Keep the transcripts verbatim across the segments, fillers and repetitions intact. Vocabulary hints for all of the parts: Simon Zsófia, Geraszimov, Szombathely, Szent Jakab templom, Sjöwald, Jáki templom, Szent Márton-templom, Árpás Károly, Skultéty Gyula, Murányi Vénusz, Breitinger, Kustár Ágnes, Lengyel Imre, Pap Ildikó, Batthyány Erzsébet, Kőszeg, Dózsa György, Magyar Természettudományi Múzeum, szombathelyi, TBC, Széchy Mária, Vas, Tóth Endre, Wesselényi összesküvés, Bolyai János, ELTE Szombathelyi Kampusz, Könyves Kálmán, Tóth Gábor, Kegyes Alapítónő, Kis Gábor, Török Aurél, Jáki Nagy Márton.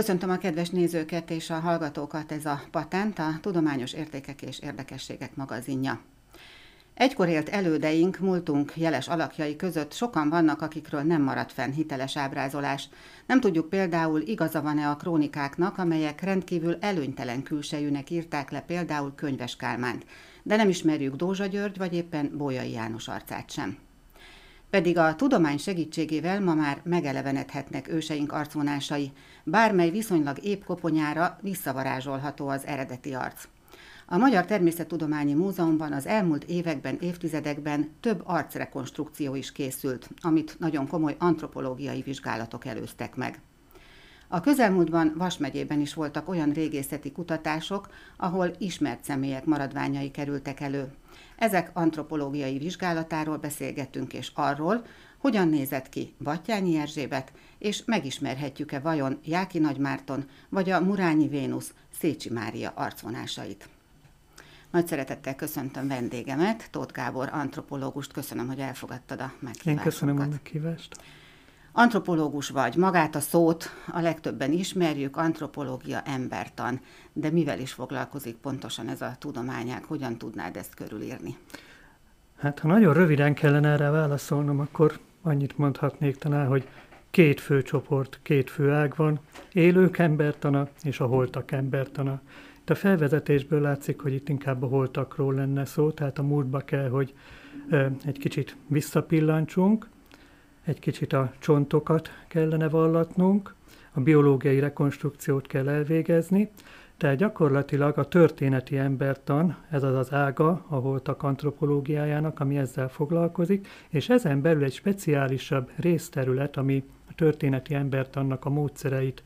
Köszöntöm a kedves nézőket és a hallgatókat, ez a PATENT, a Tudományos Értékek és Érdekességek magazinja. Egykor élt elődeink, múltunk jeles alakjai között sokan vannak, akikről nem maradt fenn hiteles ábrázolás. Nem tudjuk például, igaza van-e a krónikáknak, amelyek rendkívül előnytelen külsejűnek írták le például Könyves Kálmánt, de nem ismerjük Dózsa György vagy éppen Bolyai János arcát sem. Pedig a tudomány segítségével ma már megelevenedhetnek őseink arcvonásai, bármely viszonylag épp koponyára visszavarázsolható az eredeti arc. A Magyar Természettudományi Múzeumban az elmúlt években, évtizedekben több arcrekonstrukció is készült, amit nagyon komoly antropológiai vizsgálatok előztek meg. A közelmúltban Vas megyében is voltak olyan régészeti kutatások, ahol ismert személyek maradványai kerültek elő. Ezek antropológiai vizsgálatáról beszélgettünk, és arról, hogyan nézett ki Batthyány Erzsébet, és megismerhetjük-e vajon Jáki Nagy Márton vagy a Murányi Vénusz, Széchy Mária arcvonásait. Nagy szeretettel köszöntöm vendégemet, Tóth Gábor antropológust. Köszönöm, hogy elfogadtad a meghívásunkat. Én köszönöm a meghívást. Antropológus vagy, magát a szót a legtöbben ismerjük, antropológia, embertan, de mivel is foglalkozik pontosan ez a tudományág, hogyan tudnád ezt körülírni? Hát, ha nagyon röviden kellene erre válaszolnom, akkor annyit mondhatnék talán, hogy két fő csoport, két fő ág van, élők embertana és a holtak embertana. Itt a felvezetésből látszik, hogy itt inkább a holtakról lenne szó, tehát a múltba kell, hogy egy kicsit visszapillantsunk, egy kicsit a csontokat kellene vallatnunk, a biológiai rekonstrukciót kell elvégezni, tehát gyakorlatilag a történeti embertan, ez az az ága a holtak antropológiájának, ami ezzel foglalkozik, és ezen belül egy speciálisabb részterület, ami a történeti embertannak a módszereit,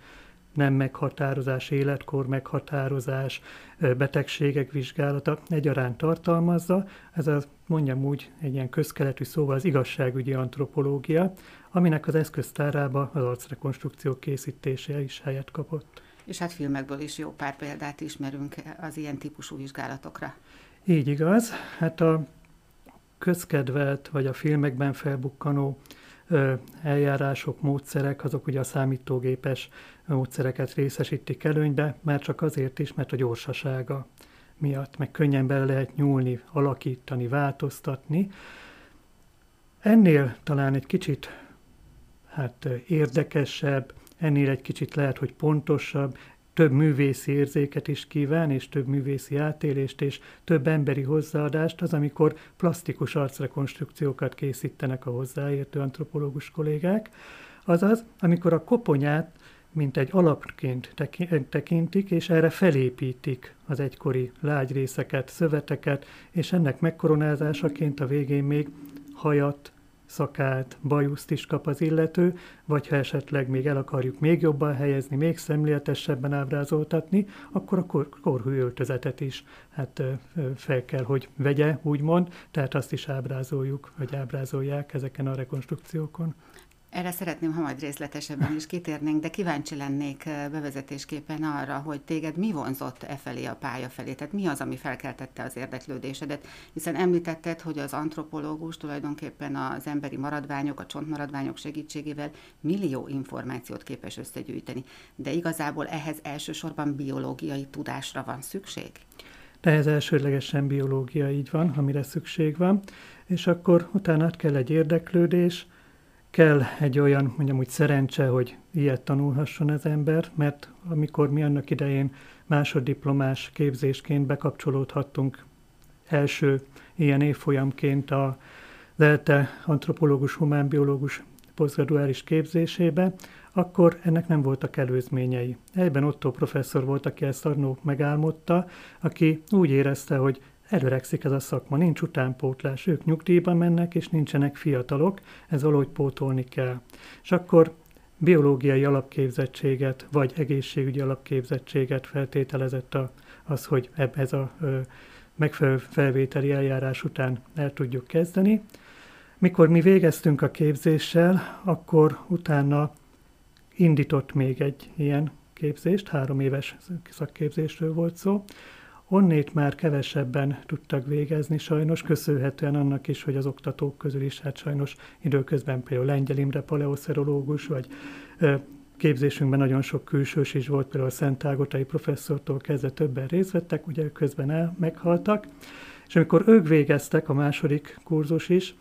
nem meghatározás, életkor meghatározás, betegségek vizsgálata egyaránt tartalmazza. Ez az, mondjam úgy, egy ilyen közkeletű szóval az igazságügyi antropológia, aminek az eszköztárába az arcrekonstrukció készítése is helyet kapott. És hát filmekből is jó pár példát ismerünk az ilyen típusú vizsgálatokra. Így igaz. Hát a közkedvelt vagy a filmekben felbukkanó eljárások, módszerek, azok ugye a számítógépes módszereket részesítik előnybe, már csak azért is, mert a gyorsasága miatt, meg könnyen bele lehet nyúlni, alakítani, változtatni. Ennél talán egy kicsit hát, érdekesebb, ennél egy kicsit lehet, hogy pontosabb, több művészi érzéket is kíván, és több művészi átélést, és több emberi hozzáadást az, amikor plastikus arcrekonstrukciókat készítenek a hozzáértő antropológus kollégák, azaz, amikor a koponyát mint egy alapként tekintik, és erre felépítik az egykori lágyrészeket, szöveteket, és ennek megkoronázásaként a végén még hajat, szakát, bajuszt is kap az illető, vagy ha esetleg még el akarjuk még jobban helyezni, még szemléletesebben ábrázoltatni, akkor a kor- korhű öltözetet is hát, fel kell, hogy vegye, úgymond, tehát azt is ábrázoljuk, vagy ábrázolják ezeken a rekonstrukciókon. Erre szeretném, ha majd részletesebben is kitérnénk, de kíváncsi lennék bevezetésképpen arra, hogy téged mi vonzott e felé, a pálya felé, tehát mi az, ami felkeltette az érdeklődésedet, hiszen említetted, hogy az antropológus tulajdonképpen az emberi maradványok, a csontmaradványok segítségével millió információt képes összegyűjteni, de igazából ehhez elsősorban biológiai tudásra van szükség? De ez elsődlegesen biológia, így van, amire szükség van, és akkor utána kell egy érdeklődés, kell egy olyan, mondjam úgy, szerencse, hogy ilyet tanulhasson az ember, mert amikor mi annak idején másoddiplomás képzésként bekapcsolódhattunk első ilyen évfolyamként a ELTE antropológus, humánbiológus posztgraduális képzésébe, akkor ennek nem voltak előzményei. Egyben Otto professzor volt, aki ezt annó megálmodta, aki úgy érezte, hogy előrekszik ez a szakma, nincs utánpótlás, ők nyugdíjba mennek, és nincsenek fiatalok, ez valahogy pótolni kell. És akkor biológiai alapképzettséget, vagy egészségügyi alapképzettséget feltételezett a, az, hogy ez a ö, megfelelő felvételi eljárás után el tudjuk kezdeni. Mikor mi végeztünk a képzéssel, akkor utána indított még egy ilyen képzést, három éves szakképzésről volt szó. Onnét már kevesebben tudtak végezni sajnos, köszönhetően annak is, hogy az oktatók közül is hát sajnos időközben például Lengyel Imre paleoszerológus, vagy ö, képzésünkben nagyon sok külsős is volt, például Szent Ágotai professzortól kezdve többen részt vettek, ugye ők közben el, meghaltak, és amikor ők végeztek, a második kurzus is,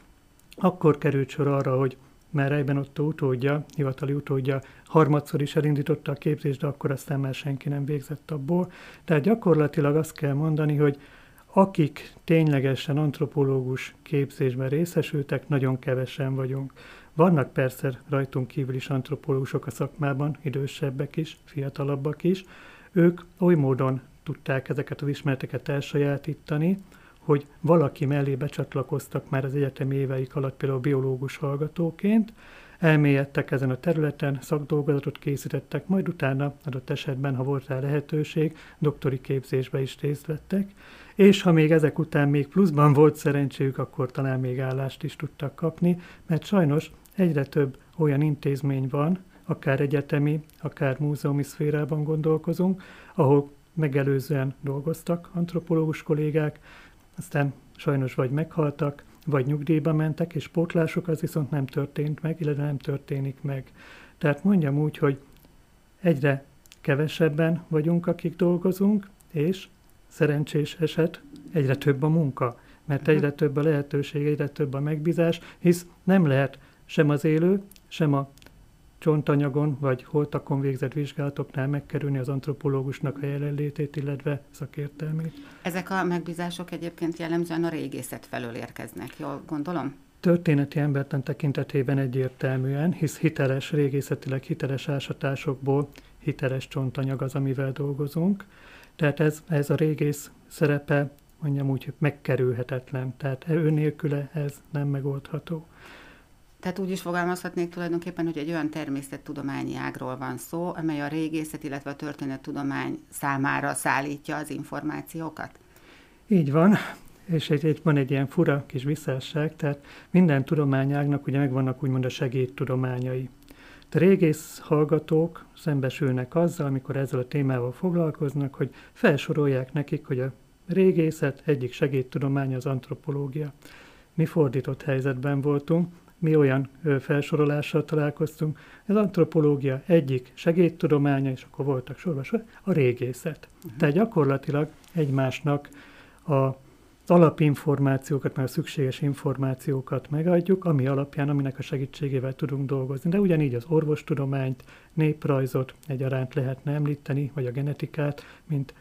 akkor került sor arra, hogy már Rejben Ottó utódja, hivatali utódja harmadszor is elindította a képzést, de akkor aztán már senki nem végzett abból. Tehát gyakorlatilag azt kell mondani, hogy akik ténylegesen antropológus képzésben részesültek, nagyon kevesen vagyunk. Vannak persze rajtunk kívül is antropológusok a szakmában, idősebbek is, fiatalabbak is. Ők oly módon tudták ezeket az ismereteket elsajátítani, hogy valaki mellé becsatlakoztak már az egyetemi éveik alatt, például biológus hallgatóként, elmélyedtek ezen a területen, szakdolgozatot készítettek, majd utána adott esetben, ha volt rá lehetőség, doktori képzésbe is részt vettek, és ha még ezek után még pluszban volt szerencséjük, akkor talán még állást is tudtak kapni, mert sajnos egyre több olyan intézmény van, akár egyetemi, akár múzeumi szférában gondolkozunk, ahol megelőzően dolgoztak antropológus kollégák, aztán sajnos vagy meghaltak, vagy nyugdíjba mentek, és pótlásuk az viszont nem történt meg, illetve nem történik meg. Tehát mondjam úgy, hogy egyre kevesebben vagyunk, akik dolgozunk, és szerencsés eset, egyre több a munka, mert egyre több a lehetőség, egyre több a megbízás, hisz nem lehet sem az élő, sem a csontanyagon vagy holtakon végzett vizsgálatoknál megkerülni az antropológusnak a jelenlétét, illetve szakértelmét. Ezek a megbízások egyébként jellemzően a régészet felől érkeznek, jól gondolom? Történeti embertan tekintetében egyértelműen, hisz hiteles, régészetileg hiteles ásatásokból hiteles csontanyag az, amivel dolgozunk. Tehát ez, ez a régész szerepe, mondjam úgy, megkerülhetetlen. Tehát ő nélküle ez nem megoldható. Tehát úgy is fogalmazhatnék tulajdonképpen, hogy egy olyan természettudományi ágról van szó, amely a régészet, illetve a történettudomány számára szállítja az információkat? Így van, és egy, egy, van egy ilyen fura kis visszásság, tehát minden tudományágnak ugye megvannak úgymond a segédtudományai. A régész hallgatók szembesülnek azzal, amikor ezzel a témával foglalkoznak, hogy felsorolják nekik, hogy a régészet egyik segédtudománya az antropológia. Mi fordított helyzetben voltunk, mi olyan felsorolással találkoztunk, az antropológia egyik segédtudománya, és akkor voltak sorba sor, a régészet. Uh-huh. Tehát gyakorlatilag egymásnak a az alapinformációkat, már a szükséges információkat megadjuk, ami alapján, aminek a segítségével tudunk dolgozni. De ugyanígy az orvostudományt, néprajzot egyaránt lehetne említeni, vagy a genetikát, mint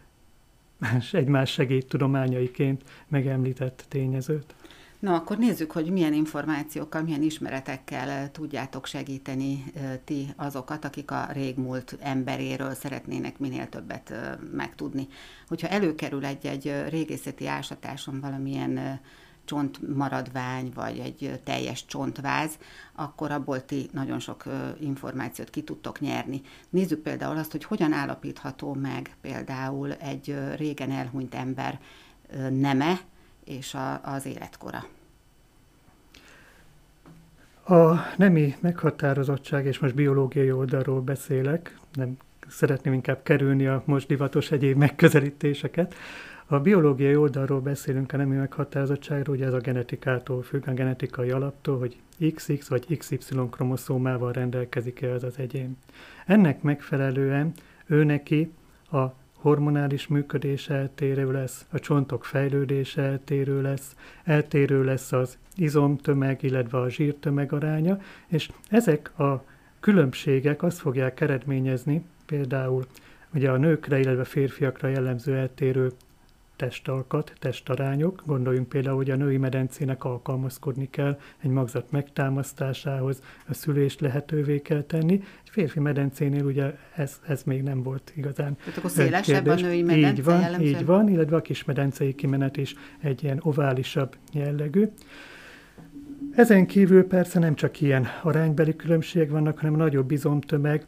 más, egymás segédtudományaiként megemlített tényezőt. Na, akkor nézzük, hogy milyen információkkal, milyen ismeretekkel tudjátok segíteni ti azokat, akik a régmúlt emberéről szeretnének minél többet megtudni. Hogyha előkerül egy-egy régészeti ásatáson valamilyen csontmaradvány, vagy egy teljes csontváz, akkor abból ti nagyon sok információt ki tudtok nyerni. Nézzük például azt, hogy hogyan állapítható meg például egy régen elhunyt ember neme, és a, az életkora. A nemi meghatározottság, és most biológiai oldalról beszélek, nem szeretném inkább kerülni a most divatos egyéb megközelítéseket. A biológiai oldalról beszélünk, a nemi meghatározottságról, ugye ez a genetikától függ, a genetikai alaptól, hogy iksz iksz vagy iksz ipszilon kromoszómával rendelkezik-e az az egyén. Ennek megfelelően ő neki a hormonális működés eltérő lesz, a csontok fejlődése eltérő lesz, eltérő lesz az izomtömeg, illetve a zsírtömeg aránya, és ezek a különbségek azt fogják eredményezni, például ugye a nőkre, illetve férfiakra jellemző eltérő testalkat, testarányok, gondoljunk például, hogy a női medencének alkalmazkodni kell egy magzat megtámasztásához, a szülést lehetővé kell tenni. Egy férfi medencénél ugye ez, ez még nem volt igazán kérdés. Tehát akkor szélesebb a női medence jellemző? Így van, jellemző. Így van, illetve a kismedencei kimenet is egy ilyen oválisabb jellegű. Ezen kívül persze nem csak ilyen aránybeli különbségek vannak, hanem a nagyobb izomtömeg,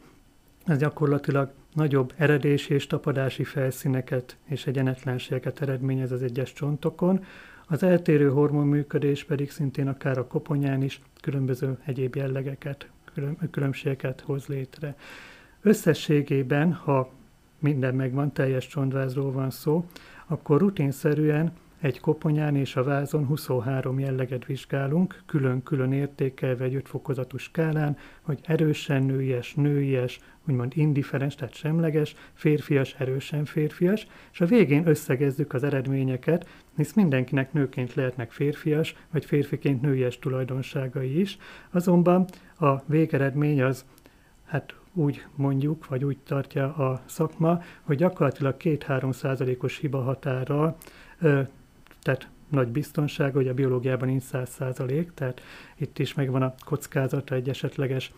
ez gyakorlatilag nagyobb eredési és tapadási felszíneket és egyenetlenségeket eredményez az egyes csontokon, az eltérő hormonműködés pedig szintén akár a koponyán is különböző egyéb jellegeket, különbségeket hoz létre. Összességében, ha minden megvan, teljes csontvázról van szó, akkor rutinszerűen Egy koponyán és a vázon huszonhárom jelleget vizsgálunk, külön-külön értékelve egy ötfokozatú skálán, hogy erősen nőies, nőies, úgymond indiferens, tehát semleges, férfias, erősen férfias, és a végén összegezzük az eredményeket, hisz mindenkinek nőként lehetnek férfias, vagy férfiként nőies tulajdonságai is, azonban a végeredmény az, hát úgy mondjuk, vagy úgy tartja a szakma, hogy gyakorlatilag két-három százalékos hiba határral, tehát nagy biztonság, hogy a biológiában nincs száz százalék, tehát itt is megvan a kockázata egy esetleges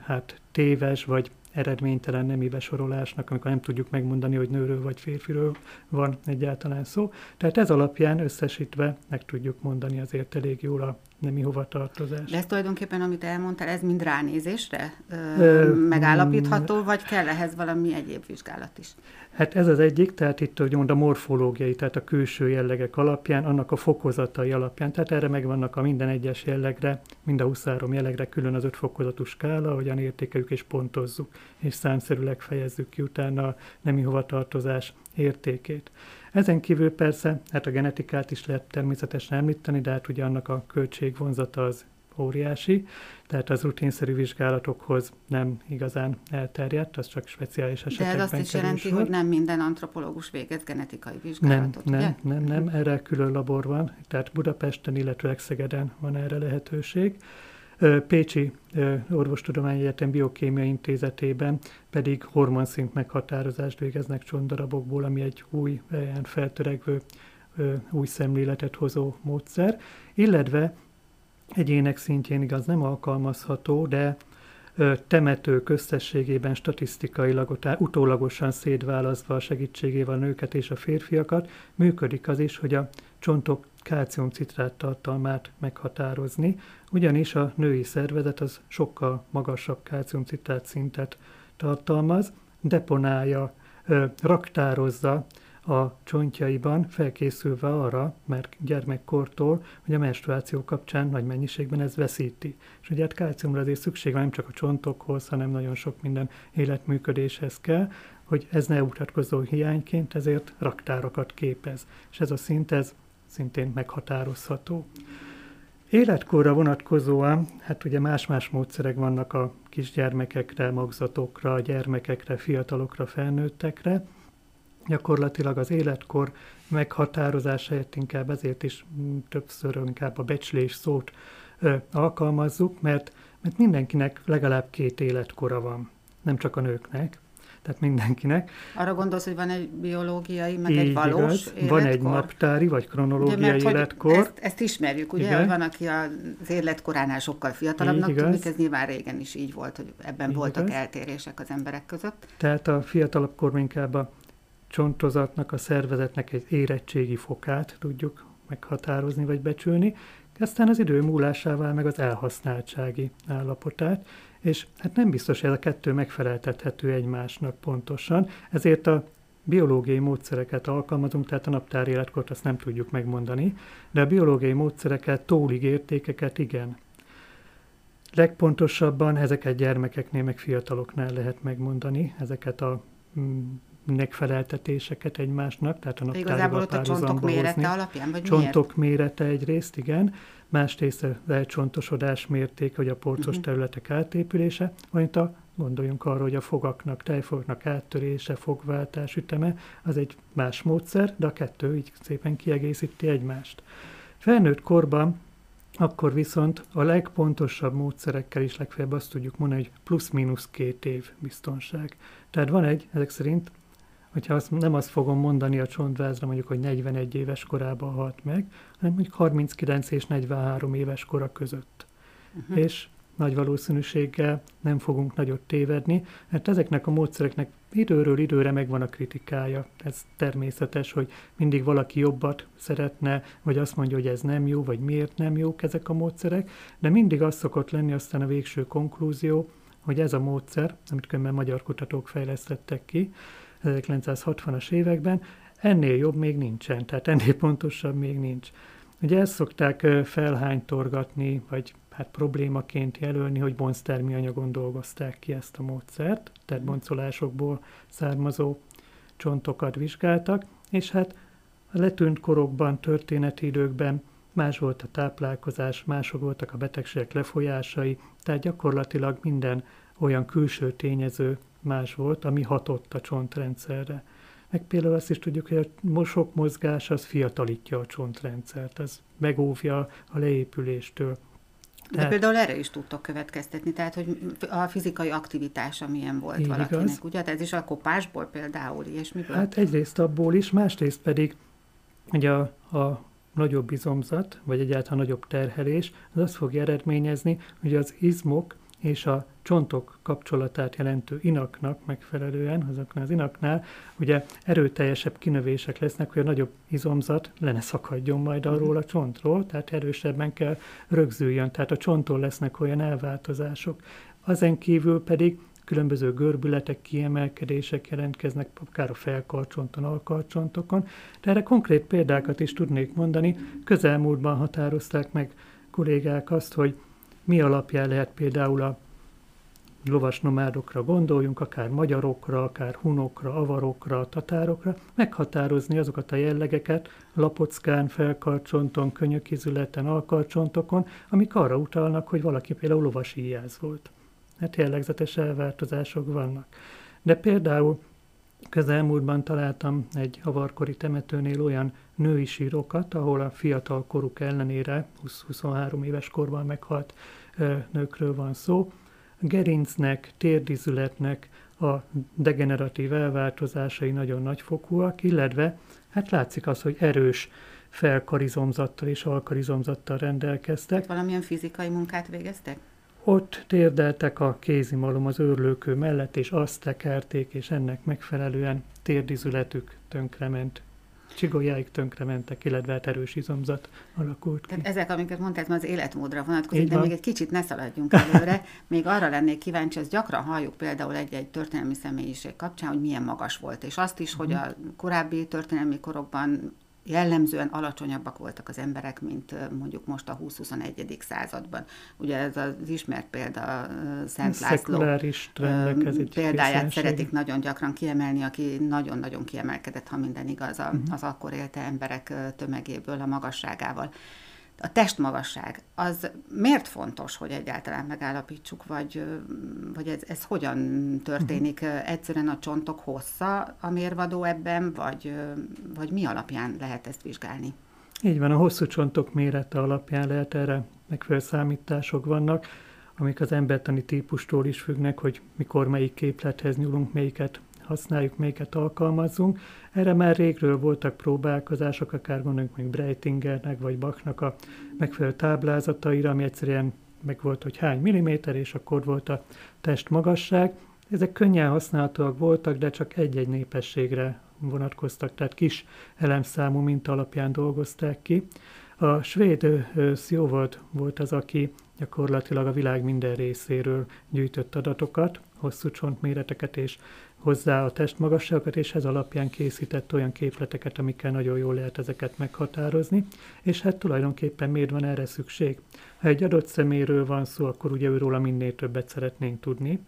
hát téves vagy eredménytelen nemi besorolásnak, amikor nem tudjuk megmondani, hogy nőről vagy férfiről van egyáltalán szó. Tehát ez alapján összesítve meg tudjuk mondani azért elég jól a nemi hovatartozást. De ez tulajdonképpen, amit elmondtál, ez mind ránézésre Ö, megállapítható, vagy kell ehhez valami egyéb vizsgálat is? Hát ez az egyik, tehát itt a morfológiai, tehát a külső jellegek alapján, annak a fokozatai alapján, tehát erre megvannak a minden egyes jellegre, mind a huszonhárom jellegre külön az öt fokozatú skála, hogyan értékeljük és pontozzuk, és számszerűleg fejezzük ki utána a nemi hovatartozás értékét. Ezen kívül persze, hát a genetikát is lehet természetesen említeni, de hát ugye annak a költségvonzata az óriási, tehát az rutinszerű vizsgálatokhoz nem igazán elterjedt, az csak speciális esetekben. De ez azt is jelenti, sor. hogy nem minden antropológus végez genetikai vizsgálatot, nem, nem, nem, nem, erre külön labor van, tehát Budapesten, illetőleg Szegeden van erre lehetőség. Pécsi Orvostudományi Egyetem Biokémia Intézetében pedig hormonszint meghatározást végeznek csontdarabokból, ami egy új, ilyen feltörekvő, új szemléletet hozó módszer, illetve egyének szintjén igaz nem alkalmazható, de temetők összességében statisztikailag utólagosan szétválasztva a segítségével a nőket és a férfiakat működik az is, hogy a csontok kálciumcitrát tartalmát meghatározni, ugyanis a női szervezet az sokkal magasabb kálciumcitrát szintet tartalmaz, deponálja, raktározza a csontjaiban, felkészülve arra, mert gyermekkortól, hogy a menstruáció kapcsán nagy mennyiségben ez veszíti. És ugye hát kálciumra azért szükség van nem csak a csontokhoz, hanem nagyon sok minden életműködéshez kell, hogy ez ne mutatkozó hiányként, ezért raktárokat képez. És ez a szint, ez szintén meghatározható. Életkorra vonatkozóan, hát ugye más-más módszerek vannak a kisgyermekekre, magzatokra, gyermekekre, fiatalokra, felnőttekre. Gyakorlatilag az életkor meghatározás helyett inkább ezért is többször inkább a becslés szót ö, alkalmazzuk, mert, mert mindenkinek legalább két életkora van, nem csak a nőknek. Tehát mindenkinek. Arra gondolsz, hogy van egy biológiai, meg így egy valós igaz. Életkor? Van egy naptári, vagy kronológiai mert, életkor. Ezt, ezt ismerjük, ugye, igen. Hogy van, aki az életkoránál sokkal fiatalabbnak tűnik, ez nyilván régen is így volt, hogy ebben így voltak igaz. eltérések az emberek között. Tehát a fiatalabb korban inkább a csontozatnak, a szervezetnek egy érettségi fokát tudjuk meghatározni, vagy becsülni, aztán az idő múlásával meg az elhasználtsági állapotát, és hát nem biztos, hogy ez a kettő megfeleltethető egymásnak pontosan, ezért a biológiai módszereket alkalmazunk, tehát a naptár életkort azt nem tudjuk megmondani, de a biológiai módszereket, tólig értékeket igen. Legpontosabban ezeket gyermekeknél, meg fiataloknál lehet megmondani, ezeket a megfeleltetéseket egymásnak, tehát a naptárival párhuzamba hozni. Mérete alapján, vagy csontok miért? Mérete egyrészt, igen, másrészt az elcsontosodás mérték, hogy a porcos uh-huh. területek átépülése, valamint a, gondoljunk arra, hogy a fogaknak, tejfogaknak áttörése, fogváltás üteme, az egy más módszer, de a kettő így szépen kiegészíti egymást. Felnőtt korban akkor viszont a legpontosabb módszerekkel is legfeljebb azt tudjuk mondani, hogy plusz-mínusz két év biztonság. Tehát van egy, ezek szerint, hogyha azt, nem azt fogom mondani a csontvázra, mondjuk, hogy negyvenegy éves korában halt meg, hanem mondjuk harminckilenc és negyvenhárom éves kora között. Uh-huh. És nagy valószínűséggel nem fogunk nagyot tévedni, mert ezeknek a módszereknek időről időre megvan a kritikája. Ez természetes, hogy mindig valaki jobbat szeretne, vagy azt mondja, hogy ez nem jó, vagy miért nem jók ezek a módszerek, de mindig az szokott lenni aztán a végső konklúzió, hogy ez a módszer, amit különben magyar kutatók fejlesztettek ki ezerkilencszázhatvanas években, ennél jobb még nincsen, tehát ennél pontosabb még nincs. Ugye ezt szokták felhánytorgatni, vagy hát problémaként jelölni, hogy bonsztermi anyagon dolgozták ki ezt a módszert, tehát boncolásokból származó csontokat vizsgáltak, és hát A letűnt korokban, történeti időkben más volt a táplálkozás, mások voltak a betegségek lefolyásai, tehát gyakorlatilag minden olyan külső tényező más volt, ami hatott a csontrendszerre. Meg például azt is tudjuk, hogy a sok mozgás az fiatalítja a csontrendszert, az megóvja a leépüléstől. De, de például erre is tudtok következtetni, tehát hogy a fizikai aktivitása milyen volt valakinek, igaz. Ugye? Tehát ez is a kopásból például, ilyesmiből? Hát egyrészt abból is, másrészt pedig ugye a, a nagyobb izomzat, vagy egyáltalán nagyobb terhelés, az azt fogja eredményezni, hogy az izmok és a csontok kapcsolatát jelentő inaknak megfelelően, azoknál az inaknál, ugye erőteljesebb kinövések lesznek, hogy a nagyobb izomzat le ne szakadjon majd arról a csontról, tehát erősebben kell rögzüljön, tehát a csonton lesznek olyan elváltozások. Azen kívül pedig különböző görbületek, kiemelkedések jelentkeznek, akár a felkarcsonton, alkarcsontokon, de erre konkrét példákat is tudnék mondani. Közelmúltban határozták meg kollégák azt, hogy mi alapján lehet például a lovasnomádokra gondoljunk, akár magyarokra, akár hunokra, avarokra, tatárokra, meghatározni azokat a jellegeket lapockán, felkarcsonton, könyökizületen, alkarcsontokon, amik arra utalnak, hogy valaki például lovasíjász volt. Hát jellegzetes elváltozások vannak. De például közelmúltban találtam egy avarkori temetőnél olyan női sírokat, ahol a fiatal koruk ellenére, húsz-huszonhárom éves korban meghalt nőkről van szó. A gerincnek, térdizületnek a degeneratív elváltozásai nagyon nagyfokúak, illetve hát látszik az, hogy erős felkarizomzattal és alkarizomzattal rendelkeztek. Ott valamilyen fizikai munkát végeztek? Ott térdeltek a kézimalom az őrlőkő mellett, és azt tekerték, és ennek megfelelően térdizületük tönkrement. Csigolyáig tönkrementek, illetve hát erős izomzat alakult ki. Tehát ezek, amiket mondtad, már az életmódra vonatkozik, de még egy kicsit ne szaladjunk előre. Még arra lennék kíváncsi, az gyakran halljuk például egy-egy történelmi személyiség kapcsán, hogy milyen magas volt, és azt is, hogy a korábbi történelmi korokban jellemzően alacsonyabbak voltak az emberek, mint mondjuk most a húsz-huszonegyedik században. Ugye ez az ismert példa, Szent László példáját szeretik nagyon gyakran kiemelni, aki nagyon-nagyon kiemelkedett, ha minden igaz, az akkor élte emberek tömegéből a magasságával. A testmagasság, az miért fontos, hogy egyáltalán megállapítsuk, vagy, vagy ez, ez hogyan történik? Egyszerűen a csontok hossza a mérvadó ebben, vagy, vagy mi alapján lehet ezt vizsgálni? Így van, a hosszú csontok mérete alapján lehet, erre megfelelő számítások vannak, amik az embertani típustól is függnek, hogy mikor melyik képlethez nyúlunk, melyiket használjuk, melyiket alkalmazzunk. Erre már régről voltak próbálkozások, akár gondoljunk még Breitingernek vagy Bachnak a megfelelő táblázataira, ami egyszerűen megvolt, hogy hány milliméter, és akkor volt a testmagasság. Ezek könnyen használhatóak voltak, de csak egy-egy népességre vonatkoztak, tehát kis elemszámú minta alapján dolgozták ki. A svéd Sjöwald volt az, aki gyakorlatilag a világ minden részéről gyűjtött adatokat, hosszú csontméreteket és hozzá a testmagasságokat, és ez alapján készített olyan képleteket, amikkel nagyon jól lehet ezeket meghatározni, és hát tulajdonképpen miért van erre szükség? Ha egy adott szeméről van szó, akkor ugye őróla minél többet szeretnénk tudni,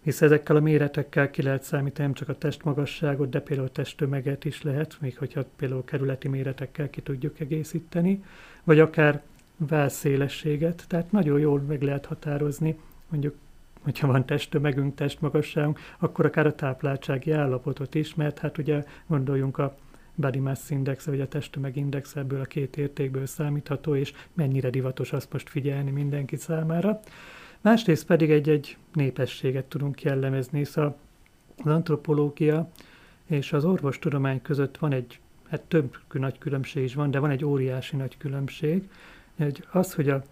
hisz ezekkel a méretekkel ki lehet számítani nem csak a testmagasságot, de például a testtömeget is lehet, még hogyha például kerületi méretekkel ki tudjuk egészíteni, vagy akár vállszélességet, tehát nagyon jól meg lehet határozni, mondjuk hogyha van testtömegünk, testmagasságunk, akkor akár a tápláltsági állapotot is, mert hát ugye gondoljunk a body mass index, vagy a testtömegindex, ebből a két értékből számítható, és mennyire divatos azt most figyelni mindenki számára. Másrészt pedig egy-egy népességet tudunk jellemezni, szóval az antropológia és az orvostudomány között van egy, hát több nagy különbség is van, de van egy óriási nagy különbség, hogy az, hogy a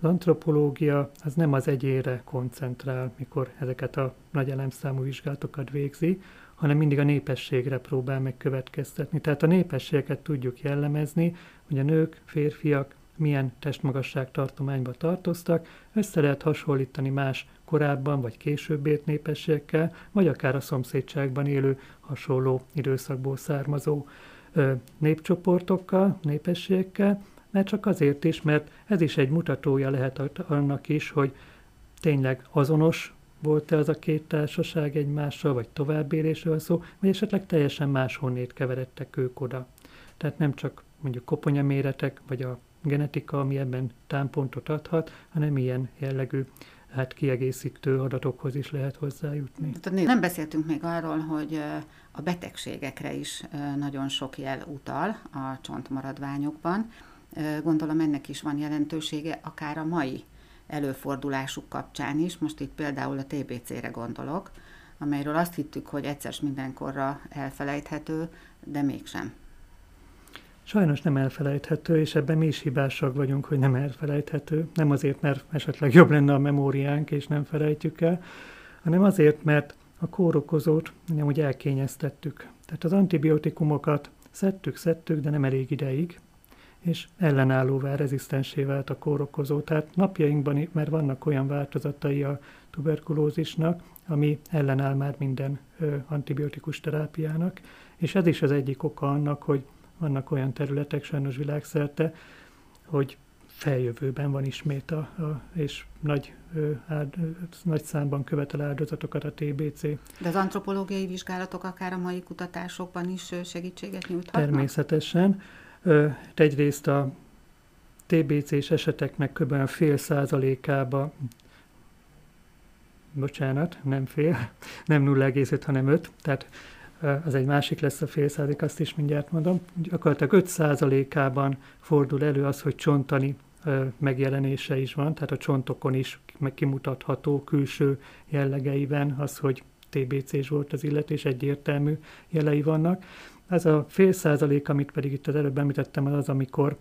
Az antropológia az nem az egyénre koncentrál, mikor ezeket a nagy elemszámú vizsgálatokat végzi, hanem mindig a népességre próbál megkövetkeztetni. Tehát a népességeket tudjuk jellemezni, hogy a nők, férfiak milyen testmagasságtartományba tartoztak, össze lehet hasonlítani más korábban vagy később élt népességekkel, vagy akár a szomszédságban élő hasonló időszakból származó ö, népcsoportokkal, népességekkel, mert csak azért is, mert ez is egy mutatója lehet annak is, hogy tényleg azonos volt-e az a két társaság egymással, vagy továbbélésről szó, vagy esetleg teljesen máshonnét keveredtek ők oda. Tehát nem csak mondjuk koponya méretek, vagy a genetika, ami ebben támpontot adhat, hanem ilyen jellegű hát kiegészítő adatokhoz is lehet hozzájutni. Nem beszéltünk még arról, hogy a betegségekre is nagyon sok jel utal a csontmaradványokban. Gondolom ennek is van jelentősége akár a mai előfordulásuk kapcsán is. Most itt például a té bé cére gondolok, amelyről azt hittük, hogy egyszer mindenkorra elfelejthető, de mégsem. Sajnos nem elfelejthető, és ebben mi is hibásak vagyunk, hogy nem elfelejthető. Nem azért, mert esetleg jobb lenne a memóriánk, és nem felejtjük el, hanem azért, mert a kórokozót nem úgy elkényeztettük. Tehát az antibiotikumokat szedtük, szedtük, de nem elég ideig, és ellenállóvá, rezisztensé vált a kórokozó. Tehát napjainkban már vannak olyan változatai a tuberkulózisnak, ami ellenáll már minden ö, antibiotikus terápiának, és ez is az egyik oka annak, hogy vannak olyan területek sajnos világszerte, hogy feljövőben van ismét, a, a, és nagy, ö, áld, ö, nagy számban követel áldozatokat a té bé cé. De az antropológiai vizsgálatok akár a mai kutatásokban is segítséget nyújthatnak? Természetesen. Ö, egyrészt a té bé cés eseteknek kb. fél százalékába, bocsánat, nem fél, nem nulla egész öt, hanem öt, tehát az egy másik lesz a fél százalék, azt is mindjárt mondom. Gyakorlatilag öt százalékában fordul elő az, hogy csontani megjelenése is van, tehát a csontokon is meg kimutatható külső jellegeiben az, hogy té bé cés volt az illetés, egyértelmű jelei vannak. Ez a fél százalék, amit pedig itt az előbb említettem, az az, amikor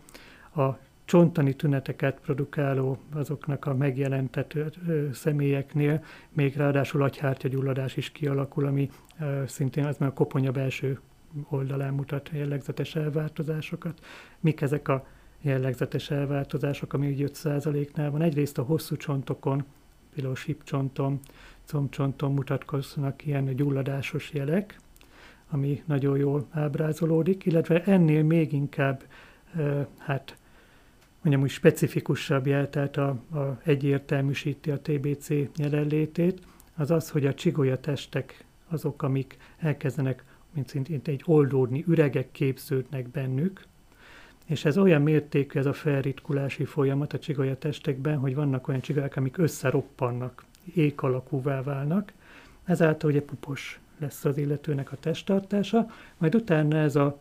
a csontani tüneteket produkáló azoknak a megjelentett ö, személyeknél még ráadásul agyhártyagyulladás is kialakul, ami ö, szintén az már a koponya belső oldalán mutat jellegzetes elváltozásokat. Mik ezek a jellegzetes elváltozások, ami úgy öt százaléknál van? Egyrészt a hosszú csontokon, például sípcsonton, combcsonton mutatkoznak ilyen gyulladásos jelek, ami nagyon jól ábrázolódik, illetve ennél még inkább ö, hát mondjam úgy specifikusabb jel, tehát a, a egyértelműsíti a té bé cé jelenlétét, az az, hogy a csigolyatestek azok, amik elkezdenek, mint szintén egy oldódni, üregek képződnek bennük, és ez olyan mértékű ez a felritkulási folyamat a csigolyatestekben, hogy vannak olyan csigolyák, amik összeroppannak, ék alakúvá válnak, ezáltal ugye pupos lesz az illetőnek a testtartása, majd utána ez a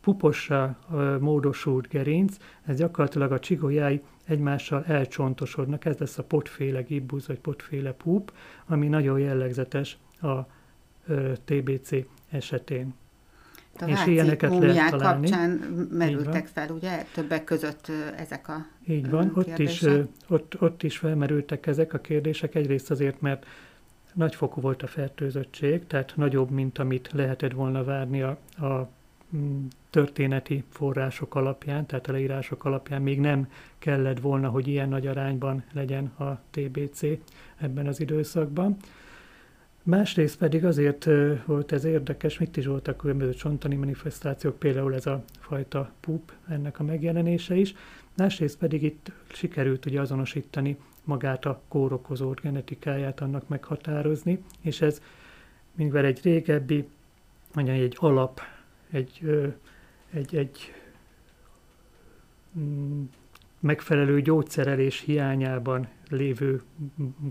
pupossá módosult gerinc, ez gyakorlatilag a csigolyái egymással elcsontosodnak, ez lesz a potféle gibbus, vagy potféle púp, ami nagyon jellegzetes a ö, té bé cé esetén. A és ilyeneket lehet találni. Kapcsán merültek fel, ugye? Többek között ezek a Így van, ott is, ott, ott is felmerültek ezek a kérdések, egyrészt azért, mert nagyfokú volt a fertőzöttség, tehát nagyobb, mint amit lehetett volna várni a, a történeti források alapján, tehát a leírások alapján még nem kellett volna, hogy ilyen nagy arányban legyen a té bé cé ebben az időszakban. Másrészt pedig azért volt ez érdekes, itt is voltak különböző csontani manifestációk, például ez a fajta púp, ennek a megjelenése is. Másrészt pedig itt sikerült ugye azonosítani magát a kórokozót, genetikáját, annak meghatározni, és ez mivel egy régebbi, mondjam, egy alap, Egy, egy, egy megfelelő gyógyszerelés hiányában lévő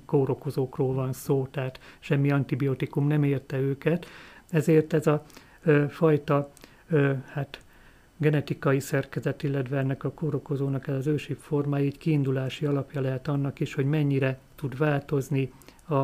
kórokozókról van szó, tehát semmi antibiotikum nem érte őket, ezért ez a ö, fajta ö, hát, genetikai szerkezet, illetve ennek a kórokozónak ez az ősi formája, így kiindulási alapja lehet annak is, hogy mennyire tud változni a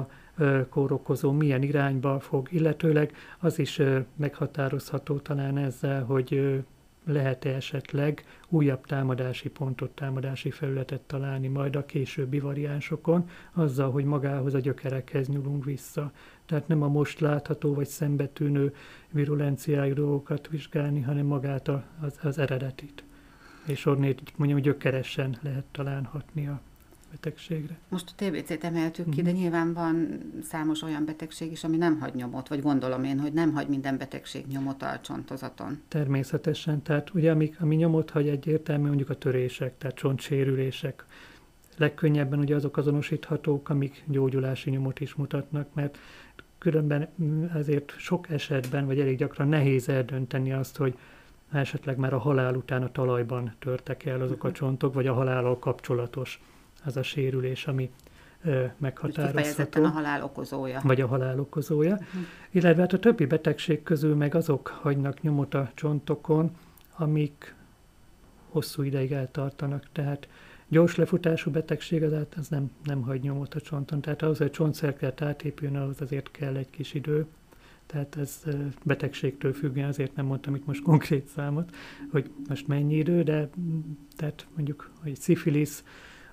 kórokozó, milyen irányba fog, illetőleg az is meghatározható talán ezzel, hogy lehet-e esetleg újabb támadási pontot, támadási felületet találni majd a későbbi variánsokon, azzal, hogy magához, a gyökerekhez nyúlunk vissza. Tehát nem a most látható vagy szembetűnő virulenciájú dolgokat vizsgálni, hanem magát az, az eredetit. És onnét mondjam, gyökeresen lehet talán hatni a betegségre. Most a té bé cét emeltük ki, de nyilván van számos olyan betegség is, ami nem hagy nyomot, vagy gondolom én, hogy nem hagy minden betegség nyomot a csontozaton. Természetesen, tehát ugye ami, ami nyomot hagy egyértelmű, mondjuk a törések, tehát csontsérülések. Legkönnyebben ugye azok azonosíthatók, amik gyógyulási nyomot is mutatnak, mert különben azért sok esetben, vagy elég gyakran nehéz eldönteni azt, hogy esetleg már a halál után a talajban törtek el azok a csontok, vagy a halállal kapcsolatos az a sérülés, ami ö, meghatározható. Kifejezetten a halál okozója. Vagy a halál okozója. Uh-huh. Illetve hát a többi betegség közül meg azok hagynak nyomot a csontokon, amik hosszú ideig eltartanak. Tehát gyors lefutású betegség az, az nem, nem hagy nyomot a csonton. Tehát ahhoz, hogy a csontszerkezet átépüljön, ahhoz azért kell egy kis idő. Tehát ez betegségtől függően, azért nem mondtam itt most konkrét számot, hogy most mennyi idő, de tehát mondjuk, hogy szifilisz,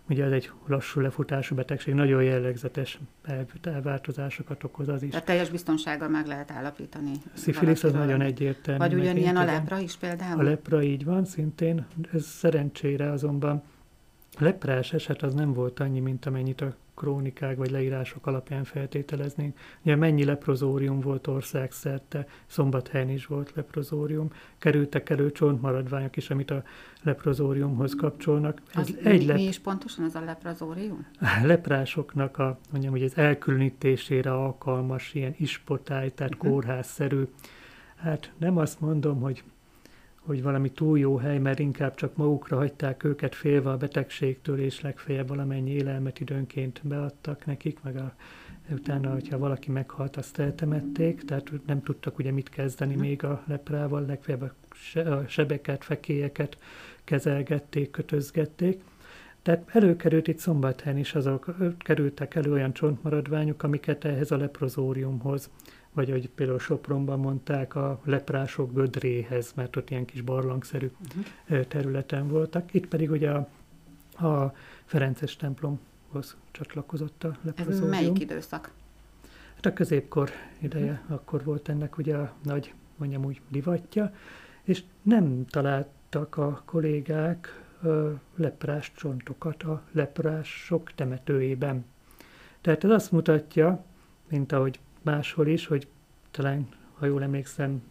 ugye ez egy lassú lefutású betegség, nagyon jellegzetes elváltozásokat okoz az is. Tehát teljes biztonsággal meg lehet állapítani. A szifilisz az nagyon egyértelmű. Vagy ugyanilyen a lepra is például? A lepra így van, szintén. Ez szerencsére azonban a leprás eset az nem volt annyi, mint amennyit a krónikák vagy leírások alapján feltételeznénk. Ugye mennyi leprozórium volt országszerte, Szombathelyen is volt leprozórium, kerültek elő csontmaradványok is, amit a leprozóriumhoz kapcsolnak. Az egy mi, lep... mi is pontosan ez a leprozórium? A leprásoknak a, mondjam, hogy az elkülönítésére alkalmas ilyen ispotály, tehát uh-huh. kórházszerű. Hát nem azt mondom, hogy hogy valami túl jó hely, mert inkább csak magukra hagyták őket félve a betegségtől, és legfeljebb valamennyi élelmet időnként beadtak nekik, meg a, utána, hogyha valaki meghalt, azt eltemették, tehát nem tudtak ugye mit kezdeni még a leprával, legfeljebb a sebeket, fekélyeket kezelgették, kötözgették. Tehát előkerült itt Szombathelyen is azok, kerültek elő olyan csontmaradványok, amiket ehhez a leprozóriumhoz, vagy ahogy például Sopronban mondták, a leprások gödréhez, mert ott ilyen kis barlangszerű uh-huh. területen voltak. Itt pedig ugye a, a Ferences templomhoz csatlakozott a leprozórium. Ez melyik időszak? Hát a középkor ideje, uh-huh. akkor volt ennek ugye a nagy, mondjam úgy, divatja, és nem találtak a kollégák ö, leprás csontokat a leprások temetőjében. Tehát ez azt mutatja, mint ahogy máshol is, hogy talán, ha jól emlékszem,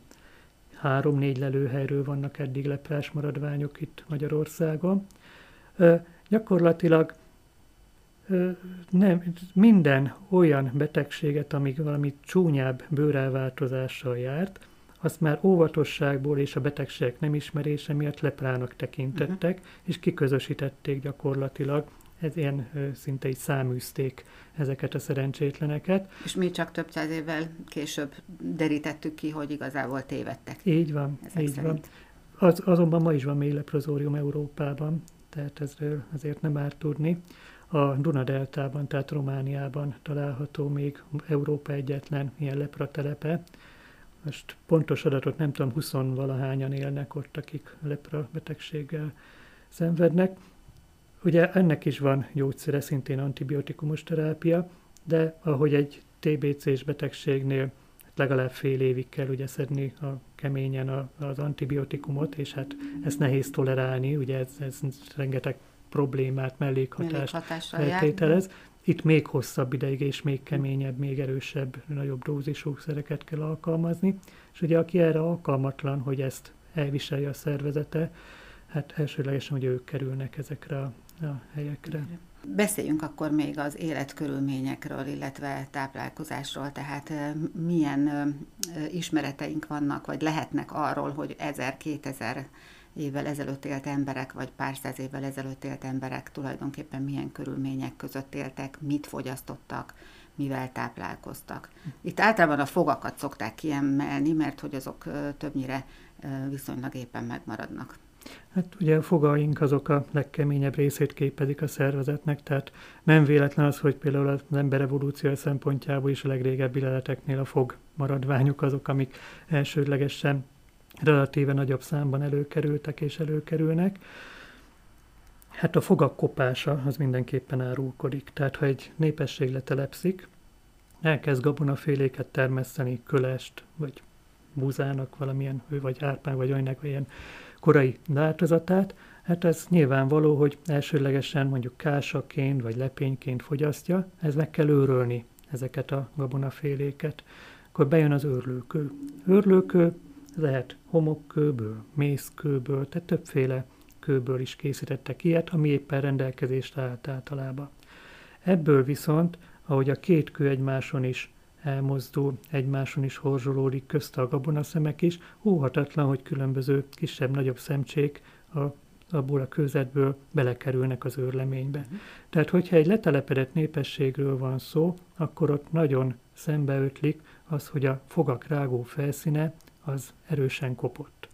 három-négy lelőhelyről vannak eddig leprás maradványok itt Magyarországon. Ö, gyakorlatilag ö, nem, minden olyan betegséget, ami valami csúnyább bőrelváltozással járt, azt már óvatosságból és a betegségek nem ismerése miatt leprának tekintettek, uh-huh. és kiközösítették gyakorlatilag. Ez ilyen szinte így száműzték ezeket a szerencsétleneket. És mi csak több száz évvel később derítettük ki, hogy igazából tévedtek. Így van, ezek így szerint. Van. Az, azonban ma is van mély leprozórium Európában, tehát ezről azért nem árt tudni. A Duna-deltában, tehát Romániában található még Európa egyetlen ilyen lepratelepe. Most pontos adatot nem tudom, huszonvalahányan élnek ott, akik lepra betegséggel szenvednek. Ugye ennek is van gyógyszere, szintén antibiotikumos terápia, de ahogy egy té bé cés betegségnél legalább fél évig kell ugye szedni a keményen a, az antibiotikumot, és hát ezt nehéz tolerálni, ugye ez, ez rengeteg problémát, mellékhatást feltételez. Itt még hosszabb ideig és még keményebb, még erősebb, nagyobb dózisú szereket kell alkalmazni, és ugye aki erre alkalmatlan, hogy ezt elviselje a szervezete, hát elsőlegesen, hogy ők kerülnek ezekre a, a helyekre. Beszéljünk akkor még az életkörülményekről, illetve táplálkozásról, tehát milyen ismereteink vannak, vagy lehetnek arról, hogy ezer-kétezer évvel ezelőtt élt emberek, vagy pár száz évvel ezelőtt élt emberek tulajdonképpen milyen körülmények között éltek, mit fogyasztottak, mivel táplálkoztak. Itt általában a fogakat szokták kiemelni, mert hogy azok többnyire viszonylag éppen megmaradnak. Hát ugye a fogaink azok a legkeményebb részét képezik a szervezetnek, tehát nem véletlen az, hogy például az ember evolúció szempontjából is a legrégebbi leleteknél a fog maradványok azok, amik elsődlegesen relatíve nagyobb számban előkerültek és előkerülnek. Hát a fogak kopása az mindenképpen árulkodik, tehát ha egy népesség letelepszik, elkezd gabonaféléket termeszteni, kölest, vagy búzának valamilyen, ő vagy árpán, vagy olynak, vagy ilyen korai változatát, hát ez nyilvánvaló, hogy elsőlegesen mondjuk kásaként vagy lepényként fogyasztja, ez meg kell őrölni ezeket a gabonaféléket. Akkor bejön az őrlőkő. Őrlőkő lehet homokkőből, mészkőből, tehát többféle kőből is készítettek ilyet, ami éppen rendelkezésre állt általában. Ebből viszont, ahogy a két kő egymáson is elmozdul, egymáson is horzsolódik közt a gabonaszemek is, óhatatlan, hogy különböző kisebb-nagyobb szemcsék a abból a kőzetből belekerülnek az őrleménybe. Mm. Tehát, hogyha egy letelepedett népességről van szó, akkor ott nagyon szembeötlik az, hogy a fogak rágó felszíne az erősen kopott.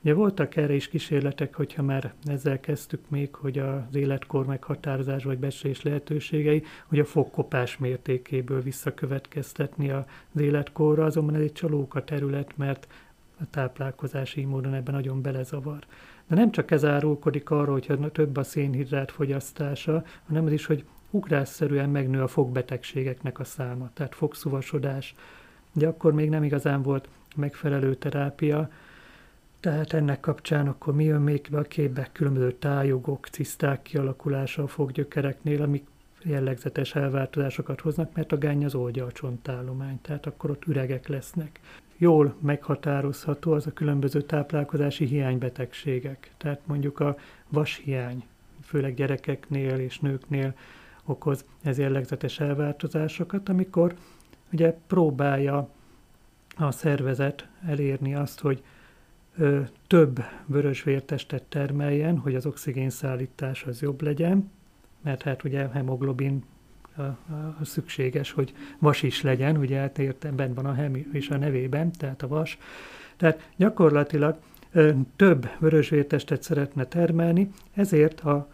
Ugye voltak erre is kísérletek, hogyha már ezzel kezdtük még, hogy az életkor meghatározás vagy becslés lehetőségei, hogy a fogkopás mértékéből visszakövetkeztetni az életkorra, azonban ez egy csalóka terület, mert a táplálkozás így módon ebben nagyon belezavar. De nem csak ez árulkodik arról, hogyha több a szénhidrát fogyasztása, hanem az is, hogy ugrásszerűen megnő a fogbetegségeknek a száma, tehát fogszúvasodás. De akkor még nem igazán volt megfelelő terápia, tehát ennek kapcsán akkor mi jön még be a képbe? Különböző tájogok, ciszták kialakulása a foggyökereknél, amik jellegzetes elváltozásokat hoznak, mert a gány az oldja a csontállományt, tehát akkor ott üregek lesznek. Jól meghatározható az a különböző táplálkozási hiánybetegségek. Tehát mondjuk a vashiány, főleg gyerekeknél és nőknél okoz ez jellegzetes elváltozásokat, amikor ugye próbálja a szervezet elérni azt, hogy ö, több vörösvértestet termeljen, hogy az oxigénszállítás az jobb legyen, mert hát ugye hemoglobin A, a, a szükséges, hogy vas is legyen, ugye hát értem, bent van a hem és a nevében, tehát a vas. Tehát gyakorlatilag ö, több vörösvértestet szeretne termelni, ezért a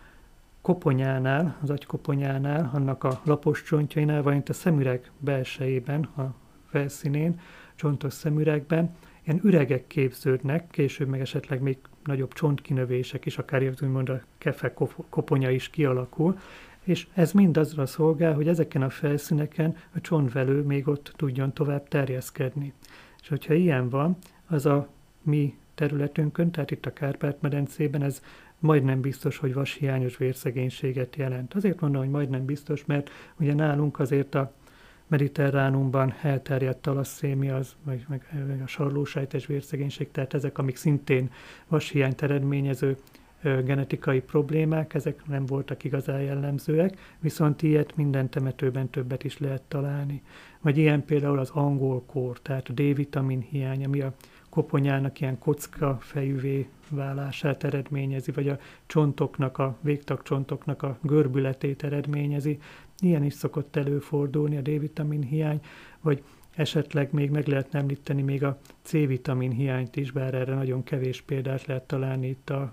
koponyánál, az agykoponyánál, annak a lapos csontjainál, valamint a szemüreg belsejében, a felszínén, csontos szemüregben, ilyen üregek képződnek, később meg esetleg még nagyobb csontkinövések is, akár úgymond a kefe koponya is kialakul, és ez mind azra szolgál, hogy ezeken a felszíneken a csontvelő még ott tudjon tovább terjeszkedni. És hogyha ilyen van, az a mi területünkön, tehát itt a Kárpát-medencében, ez majdnem biztos, hogy vashiányos vérszegénységet jelent. Azért mondom, hogy majdnem biztos, mert ugye nálunk azért a Mediterránumban elterjedt talasszémia, az, meg, meg a sarlósejtes vérszegénység, tehát ezek, amik szintén vashiányt eredményező genetikai problémák, ezek nem voltak igazán jellemzőek, viszont ilyet minden temetőben többet is lehet találni. Vagy ilyen például az angolkór, tehát a D-vitamin hiány, ami a koponyának ilyen kocka fejűvé válását eredményezi, vagy a csontoknak, a végtagcsontoknak a görbületét eredményezi. Ilyen is szokott előfordulni, a D-vitamin hiány, vagy esetleg még meg lehetne említeni még a C-vitamin hiányt is, bár erre nagyon kevés példát lehet találni itt a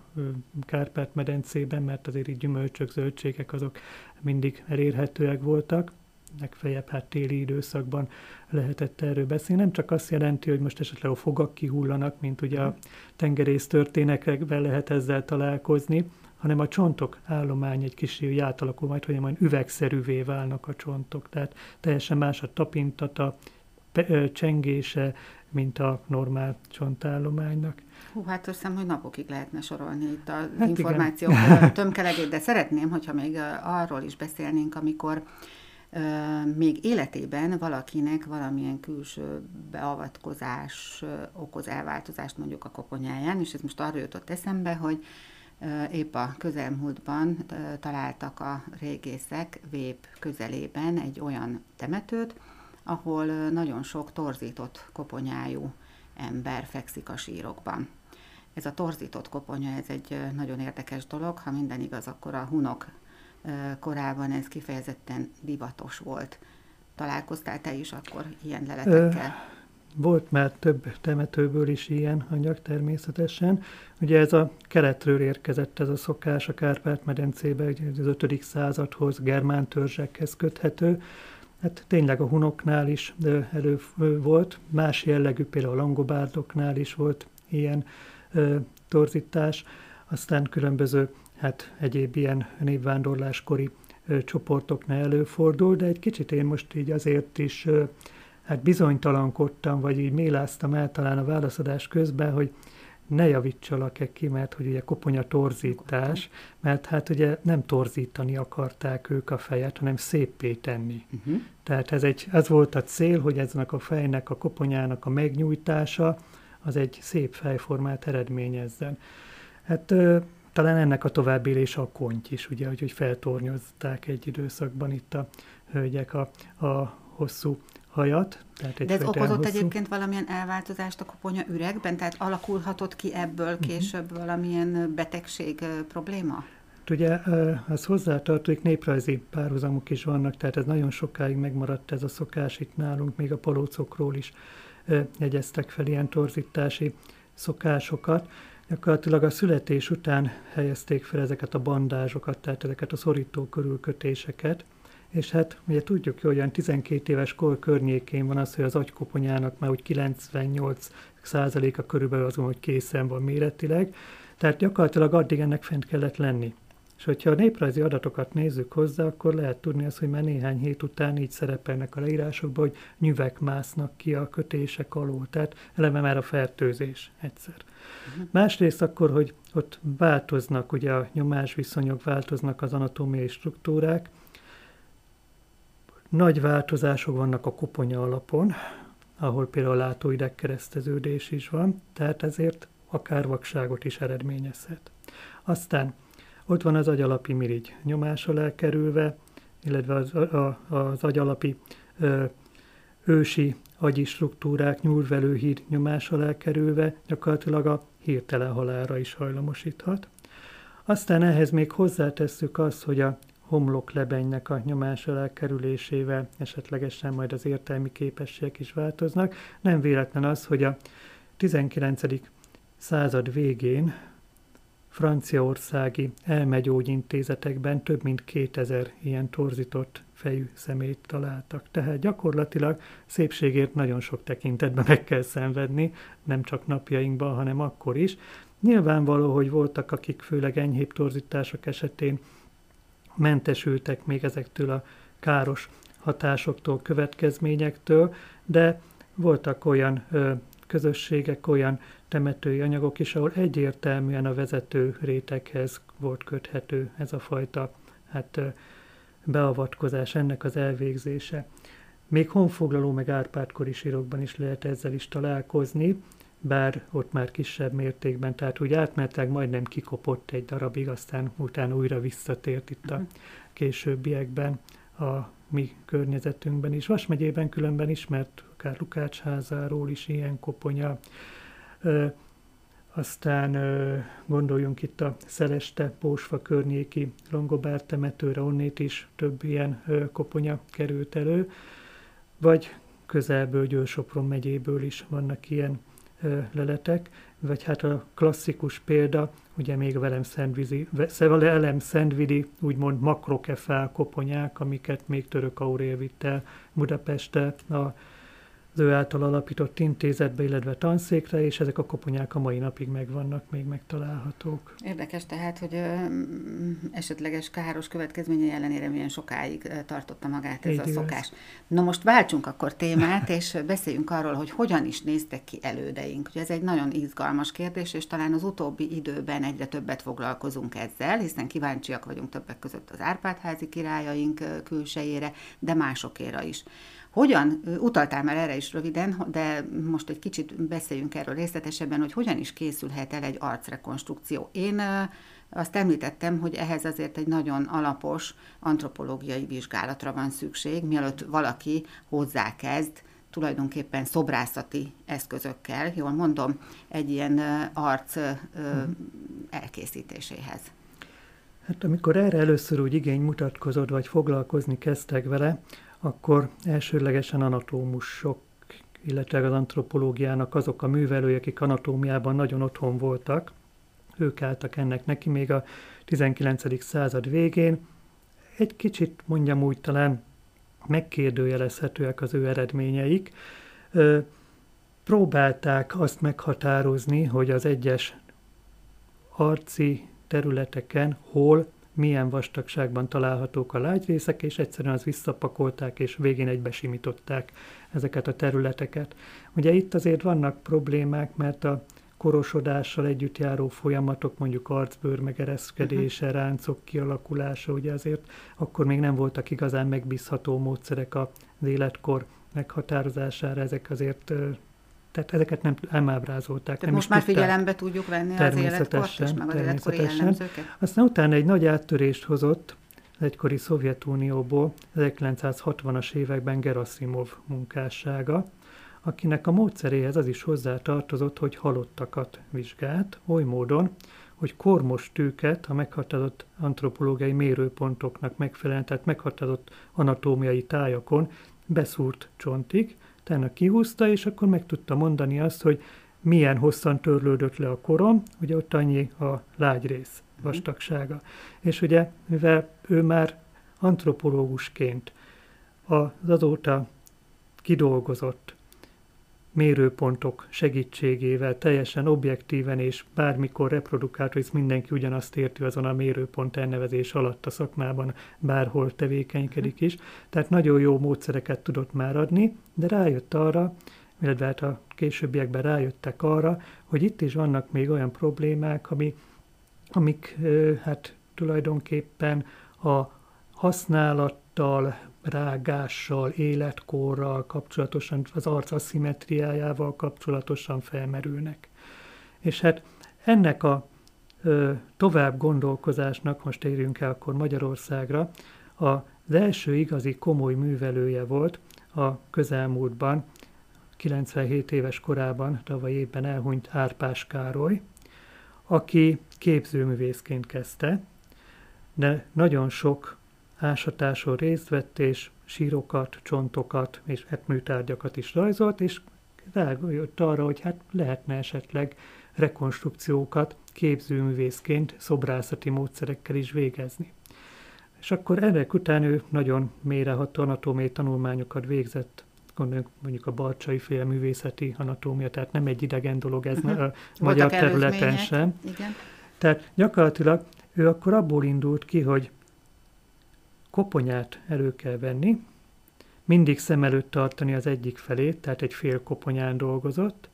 Kárpát-medencében, mert azért így gyümölcsök, zöldségek azok mindig elérhetőek voltak. Legfeljebb hát téli időszakban lehetett erről beszélni. Nem csak azt jelenti, hogy most esetleg a fogak kihullanak, mint ugye a tengerész történetekben lehet ezzel találkozni, hanem a csontok állomány egy kicsit átalakul majd, hogy majd üvegszerűvé válnak a csontok. Tehát teljesen más a tapintata, csengése, mint a normál csontállománynak. Hú, hát azt hiszem, hogy napokig lehetne sorolni itt az hát információkkal tömkelegét, de szeretném, hogyha még arról is beszélnénk, amikor euh, még életében valakinek valamilyen külső beavatkozás okoz elváltozást mondjuk a koponyáján, és ez most arra jutott eszembe, hogy euh, épp a közelmúltban euh, találtak a régészek Vép közelében egy olyan temetőt, ahol nagyon sok torzított koponyájú ember fekszik a sírokban. Ez a torzított koponya, ez egy nagyon érdekes dolog, ha minden igaz, akkor a hunok korában ez kifejezetten divatos volt. Találkoztál te is akkor ilyen leletekkel? Volt már több temetőből is ilyen anyag természetesen. Ugye ez a keletről érkezett ez a szokás a Kárpát-medencébe, az ötödik századhoz, germán törzsekhez köthető. Hát tényleg a hunoknál is elő volt, más jellegű, például a langobárdoknál is volt ilyen ö, torzítás, aztán különböző, hát egyéb ilyen népvándorláskori ö, csoportoknál előfordul, de egy kicsit én most így azért is ö, hát bizonytalankodtam, vagy így méláztam el talán a válaszadás közben, hogy ne javítsalak-e ki, mert hogy ugye koponya torzítás, mert hát ugye nem torzítani akarták ők a fejet, hanem széppé tenni. Uh-huh. Tehát ez egy, az volt a cél, hogy eznek a fejnek, a koponyának a megnyújtása, az egy szép fejformát eredményezzen. Hát ö, talán ennek a továbbélése a konty is, ugye, hogy feltornyozták egy időszakban itt a hölgyek a, a hosszú hajat. Tehát egy De ez okozott hosszú. Egyébként valamilyen elváltozást a koponya üregben? Tehát alakulhatott ki ebből később uh-huh. valamilyen betegség probléma? Ugye az hozzátartozik, néprajzi párhuzamok is vannak, tehát ez nagyon sokáig megmaradt ez a szokás itt nálunk, még a palócokról is jegyeztek fel ilyen torzítási szokásokat. Gyakorlatilag a születés után helyezték fel ezeket a bandázsokat, tehát ezeket a szorító körülkötéseket, és hát ugye tudjuk, hogy olyan tizenkét éves kor környékén van az, hogy az agykoponyának már úgy kilencvennyolc százaléka körülbelül azon, hogy készen van méretileg, tehát gyakorlatilag addig ennek fent kellett lenni. És hogyha a néprajzi adatokat nézzük hozzá, akkor lehet tudni azt, hogy már néhány hét után így szerepelnek a leírásokban, hogy nyüvek másznak ki a kötések alól, tehát eleve már a fertőzés egyszer. Uh-huh. Másrészt akkor, hogy ott változnak ugye a nyomásviszonyok, változnak az anatómiai struktúrák, nagy változások vannak a koponya alapon, ahol például látóideg kereszteződés is van, tehát ezért akár vakságot is eredményezhet. Aztán ott van az agyalapi mirigy nyomás alá kerülve, illetve az, a, az agyalapi ö, ősi agyi struktúrák, nyúlvelőhíd nyomás alá kerülve, gyakorlatilag a hirtelen halálra is hajlamosíthat. Aztán ehhez még hozzátesszük azt, hogy a homloklebenynek a nyomás alá kerülésével esetlegesen majd az értelmi képességek is változnak. Nem véletlen az, hogy a tizenkilencedik század végén franciaországi elmegyógyintézetekben több mint kétezer ilyen torzított fejű szemét találtak. Tehát gyakorlatilag szépségért nagyon sok tekintetben meg kell szenvedni, nem csak napjainkban, hanem akkor is. Nyilvánvaló, hogy voltak, akik főleg enyhébb torzítások esetén mentesültek még ezektől a káros hatásoktól, következményektől, de voltak olyan ö, közösségek, olyan temetői anyagok is, ahol egyértelműen a vezető réteghez volt köthető ez a fajta hát, beavatkozás, ennek az elvégzése. Még honfoglaló meg árpádkori sírokban is lehet ezzel is találkozni, bár ott már kisebb mértékben, tehát úgy átmentek, majdnem kikopott egy darabig, aztán utána újra visszatért itt a későbbiekben a mi környezetünkben is. Vas megyében különben ismert, akár Lukács házáról is ilyen koponya. Ö, aztán ö, gondoljunk itt a Szeleste, Pósfa környéki Longobár temetőre, onnét is több ilyen ö, koponya került elő, vagy közelből, Győr-Sopron megyéből is vannak ilyen ö, leletek, vagy hát a klasszikus példa, ugye még Velem-Szentvidy, úgymond makrokefál koponyák, amiket még Török Aurél vitt el Budapesttel a az ő által alapított intézetbe, illetve tanszékre, és ezek a koponyák a mai napig megvannak, még megtalálhatók. Érdekes tehát, hogy ö, esetleges káros következményei ellenére milyen sokáig tartotta magát ez Így a igaz. szokás. Na most váltsunk akkor témát, és beszéljünk arról, hogy hogyan is néztek ki elődeink. Ugye ez egy nagyon izgalmas kérdés, és talán az utóbbi időben egyre többet foglalkozunk ezzel, hiszen kíváncsiak vagyunk többek között az Árpád-házi királyaink külsejére, de másokéra is. Hogyan, utaltál már erre is röviden, de most egy kicsit beszéljünk erről részletesebben, hogy hogyan is készülhet el egy arcrekonstrukció. Én azt említettem, hogy ehhez azért egy nagyon alapos antropológiai vizsgálatra van szükség, mielőtt valaki hozzákezd tulajdonképpen szobrászati eszközökkel, jól mondom, egy ilyen arc elkészítéséhez. Hát amikor erre először úgy igény mutatkozott, vagy foglalkozni kezdtek vele, akkor elsőlegesen anatómusok, illetve az antropológiának azok a művelői, akik anatómiában nagyon otthon voltak, ők álltak ennek neki még a tizenkilencedik század végén. Egy kicsit, mondjam úgy, talán megkérdőjelezhetőek az ő eredményeik. Próbálták azt meghatározni, hogy az egyes arci területeken hol, milyen vastagságban találhatók a lágyrészek, és egyszerűen az visszapakolták, és végén egybesimították ezeket a területeket. Ugye itt azért vannak problémák, mert a korosodással együtt járó folyamatok, mondjuk arcbőr megereszkedése, uh-huh. ráncok kialakulása, ugye azért akkor még nem voltak igazán megbízható módszerek az életkor meghatározására, ezek azért... Tehát ezeket nem, nem ábrázolták. Nem most is már tudták. Figyelembe tudjuk venni az életkort és meg az életkori jellemzőket. Aztán utána egy nagy áttörést hozott az egykori Szovjetunióból ezerkilencszázhatvanas években Geraszimov munkássága, akinek a módszeréhez az is hozzátartozott, hogy halottakat vizsgált, oly módon, hogy kormos tűket a meghatározott antropológiai mérőpontoknak megfelelően, tehát meghatározott anatómiai tájakon beszúrt csontig, utána kihúzta, és akkor meg tudta mondani azt, hogy milyen hosszan törlődött le a korom, ugye ott annyi a lágyrész vastagsága. Mm. És ugye, mivel ő már antropológusként az azóta kidolgozott mérőpontok segítségével teljesen objektíven és bármikor reprodukált, hisz mindenki ugyanazt érti azon a mérőpont elnevezés alatt a szakmában, bárhol tevékenykedik is. Tehát nagyon jó módszereket tudott már adni, de rájött arra, illetve hát a későbbiekben rájöttek arra, hogy itt is vannak még olyan problémák, ami, amik hát tulajdonképpen a használattal, rágással, életkorral kapcsolatosan, az arc aszimmetriájával kapcsolatosan felmerülnek. És hát ennek a ö, tovább gondolkozásnak, most érjünk el akkor Magyarországra, az első igazi komoly művelője volt a közelmúltban, kilencvenhét éves korában, tavaly évben elhunyt Árpás Károly, aki képzőművészként kezdte, de nagyon sok ásatáson részt vett, és sírokat, csontokat és műtárgyakat is rajzolt, és rájött arra, hogy hát lehetne esetleg rekonstrukciókat képzőművészként szobrászati módszerekkel is végezni. És akkor ennek után ő nagyon mélyreható anatómiai tanulmányokat végzett, gondoljunk mondjuk a Barcsai féle művészeti anatómia, tehát nem egy idegen dolog ez uh-huh. a magyar területen sem. Igen. Tehát gyakorlatilag ő akkor abból indult ki, hogy koponyát elő kell venni, mindig szem előtt tartani az egyik felét, tehát egy fél koponyán dolgozott,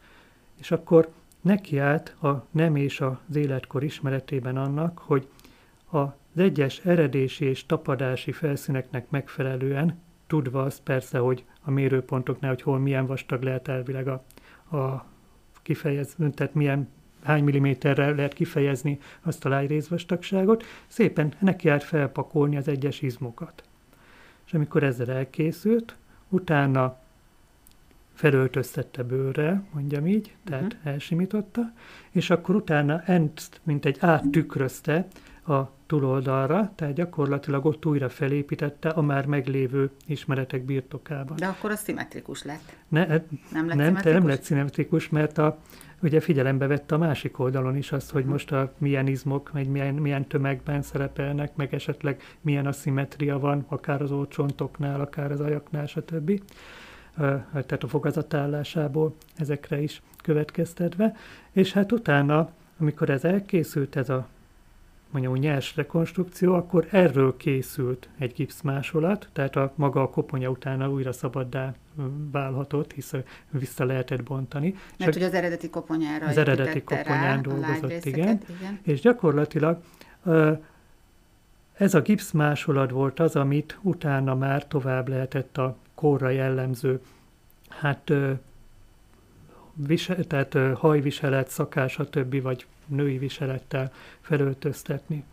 és akkor nekiállt a nem és az életkor ismeretében annak, hogy az egyes eredési és tapadási felszíneknek megfelelően, tudva azt persze, hogy a mérőpontoknál, hogy hol milyen vastag lehet elvileg a, a kifejezni, tehát milyen, hány milliméterre lehet kifejezni azt a lágyrészvastagságot, szépen neki állt felpakolni az egyes izmokat. És amikor ezzel elkészült, utána felöltöztette bőrrel, mondjam így, tehát uh-huh. elsimította, és akkor utána ezt, mint egy áttükrözte a túloldalra, tehát gyakorlatilag ott újra felépítette a már meglévő ismeretek birtokában. De akkor az szimmetrikus lett. Ne, nem lett nem, nem lett szimmetrikus, mert a ugye figyelembe vett a másik oldalon is azt, hogy most a milyen izmok, meg milyen, milyen tömegben szerepelnek, meg esetleg milyen aszimmetria van, akár az orrcsontoknál, akár az ajaknál, stb. Tehát a fogazatállásából ezekre is következtetve. És hát utána, amikor ez elkészült, ez a mondjuk nyers rekonstrukció, akkor erről készült egy gipszmásolat, tehát a maga a koponya utána újra szabaddá válhatott, hisz vissza lehetett bontani. Mert ugye az eredeti koponyára az eredeti koponyán dolgozott, igen, igen. És gyakorlatilag ez a gipszmásolat volt az, amit utána már tovább lehetett a korra jellemző, hát visel, tehát hajviselet, szakás, a többi, vagy női viselettel felöltöztetni.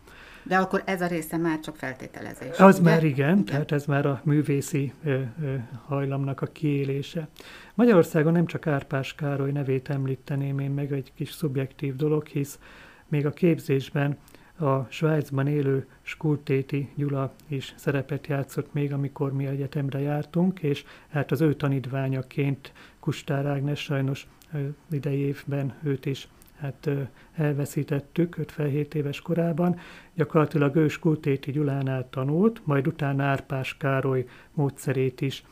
De akkor ez a része már csak feltételezés. Az ugye? Már igen, igen, tehát ez már a művészi ö, ö, hajlamnak a kiélése. Magyarországon nem csak Árpás Károly nevét említeném én meg, egy kis szubjektív dolog, hisz még a képzésben a Svájcban élő Skultéty Gyula is szerepet játszott még, amikor mi egyetemre jártunk, és hát az ő tanítványaként Kustár Ágnes sajnos idei évben őt is hát elveszítettük ötvenhét éves korában. Gyakorlatilag ő Skultéty Gyulánál tanult, majd utána Árpás Károly módszerét is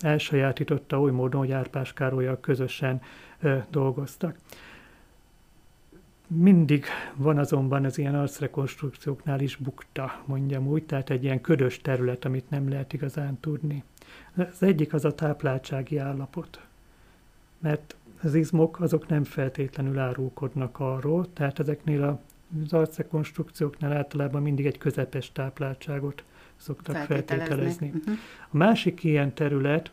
elsajátította oly módon, hogy Árpás Károllyal közösen dolgoztak. Mindig van azonban az ilyen arcrekonstrukcióknál is bukta, mondjam úgy, tehát egy ilyen ködös terület, amit nem lehet igazán tudni. Az egyik az a tápláltsági állapot, mert az izmok azok nem feltétlenül árulkodnak arról, tehát ezeknél az arcrekonstrukcióknál általában mindig egy közepes tápláltságot szoktak feltételezni. Uh-huh. A másik ilyen terület,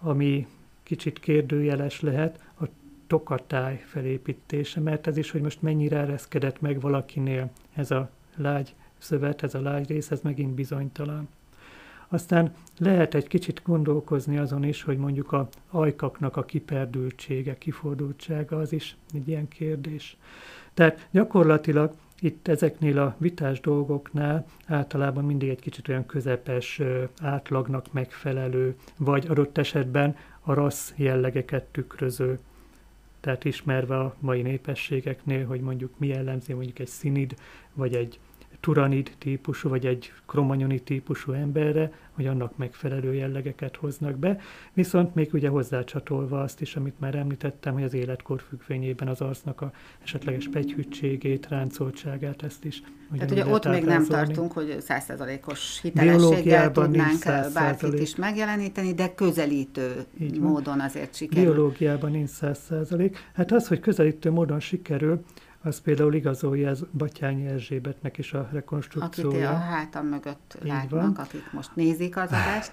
ami kicsit kérdőjeles lehet, a tokatáj felépítése, mert ez is, hogy most mennyire ereszkedett meg valakinél ez a lágy szövet, ez a lágy rész, ez megint bizonytalan. Aztán lehet egy kicsit gondolkozni azon is, hogy mondjuk a ajkaknak a kiperdültsége, kifordultsága, az is egy ilyen kérdés. Tehát gyakorlatilag itt ezeknél a vitás dolgoknál általában mindig egy kicsit olyan közepes, átlagnak megfelelő, vagy adott esetben a rassz jellegeket tükröző. Tehát ismerve a mai népességeknél, hogy mondjuk mi jellemzi mondjuk egy szinid, vagy egy turanid típusú, vagy egy kromanyoni típusú emberre, hogy annak megfelelő jellegeket hoznak be. Viszont még ugye hozzácsatolva azt is, amit már említettem, hogy az életkor függvényében az arcnak a esetleges pegyhűtségét, ráncoltságát, ezt is. Tehát ugye ott még nem tartunk, hogy száz százalékos hitelességgel tudnánk bárkit is megjeleníteni, de közelítő módon azért sikerül. Biológiában nincs száz százalék. Hát az, hogy közelítő módon sikerül, az például igazolja, ez Batthyány Erzsébetnek is a rekonstrukciója. Akit a hátam mögött így látnak, van. Akik most nézik az adást.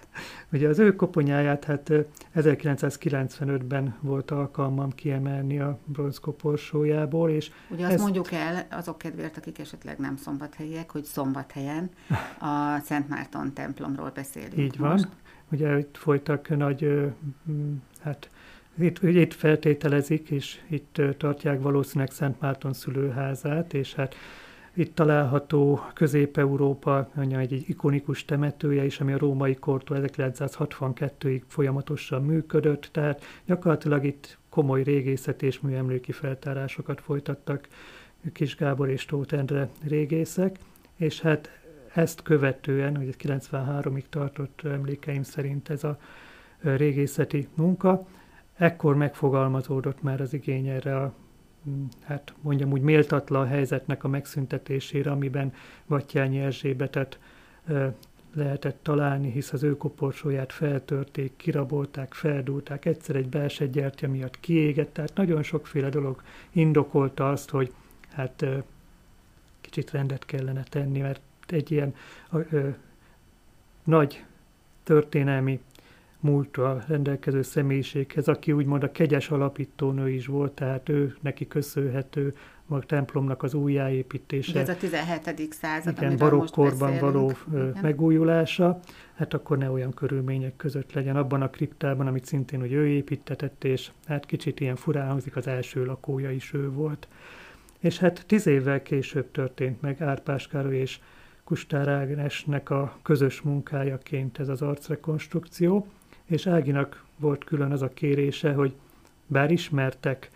Ugye az ő koponyáját hát ezerkilencszázkilencvenötben volt alkalmam kiemelni a bronzkoporsójából. És ugye azt ezt... mondjuk el azok kedvéért, akik esetleg nem szombathelyiek, hogy Szombathelyen a Szent Márton-templomról beszélünk. Így van. Most. Ugye itt folytak nagy... hát, Itt, itt feltételezik, és itt tartják valószínűleg Szent Márton szülőházát, és hát itt található Közép-Európa egy ikonikus temetője is, ami a római kortól ezerkilencszázhatvankettőig folyamatosan működött, tehát gyakorlatilag itt komoly régészet és műemléki feltárásokat folytattak Kis Gábor és Tóth Endre régészek, és hát ezt követően, hogy kilencvenháromig tartott emlékeim szerint ez a régészeti munka, ekkor megfogalmazódott már az igény erre a, hát mondjam úgy, méltatlan helyzetnek a megszüntetésére, amiben Batthyány Erzsébetet e, lehetett találni, hisz az ő koporsóját feltörték, kirabolták, feldúlták, egyszer egy belsegggyertya miatt kiégett, tehát nagyon sokféle dolog indokolta azt, hogy hát e, kicsit rendet kellene tenni, mert egy ilyen a, e, nagy történelmi múltra rendelkező személyiséghez, aki úgymond a Kegyes Alapítónő is volt, tehát ő neki köszönhető a templomnak az újjáépítése. De ez a tizenhetedik század, igen, amiről barokk korban való igen. megújulása, hát akkor ne olyan körülmények között legyen abban a kriptában, amit szintén hogy ő építetett, és hát kicsit ilyen furán hangzik, az első lakója is ő volt. És hát tíz évvel később történt meg Árpás Károly és Kustár Ágnesnek a közös munkájaként ez az arcrekonstrukció, és Áginak volt külön az a kérése, hogy bár ismertek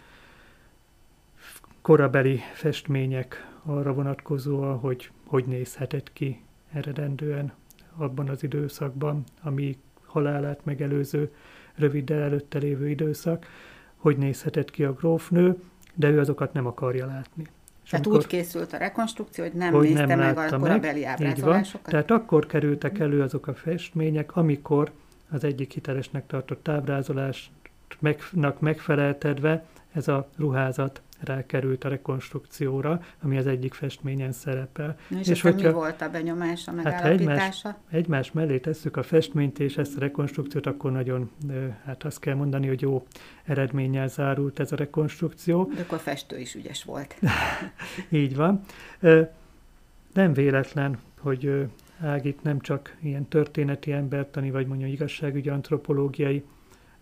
korabeli festmények arra vonatkozóan, hogy hogy nézhetett ki eredendően abban az időszakban, ami halálát megelőző, röviddel előtte lévő időszak, hogy nézhetett ki a grófnő, de ő azokat nem akarja látni. Tehát úgy készült a rekonstrukció, hogy nem hogy nézte nem meg a korabeli ábrázolásokat? Tehát akkor kerültek elő azok a festmények, amikor az egyik hitelesnek tartott ábrázolásnak megfeleltedve ez a ruházat rákerült a rekonstrukcióra, ami az egyik festményen szerepel. Na és, és hogyha, mi volt a benyomása, megállapítása? Hát egymás, egymás mellé tesszük a festményt és ezt a rekonstrukciót, akkor nagyon, hát azt kell mondani, hogy jó eredménnyel zárult ez a rekonstrukció. De akkor a festő is ügyes volt. Így van. Nem véletlen, hogy Ágit nem csak ilyen történeti, embertani, vagy mondjuk igazságügyi, antropológiai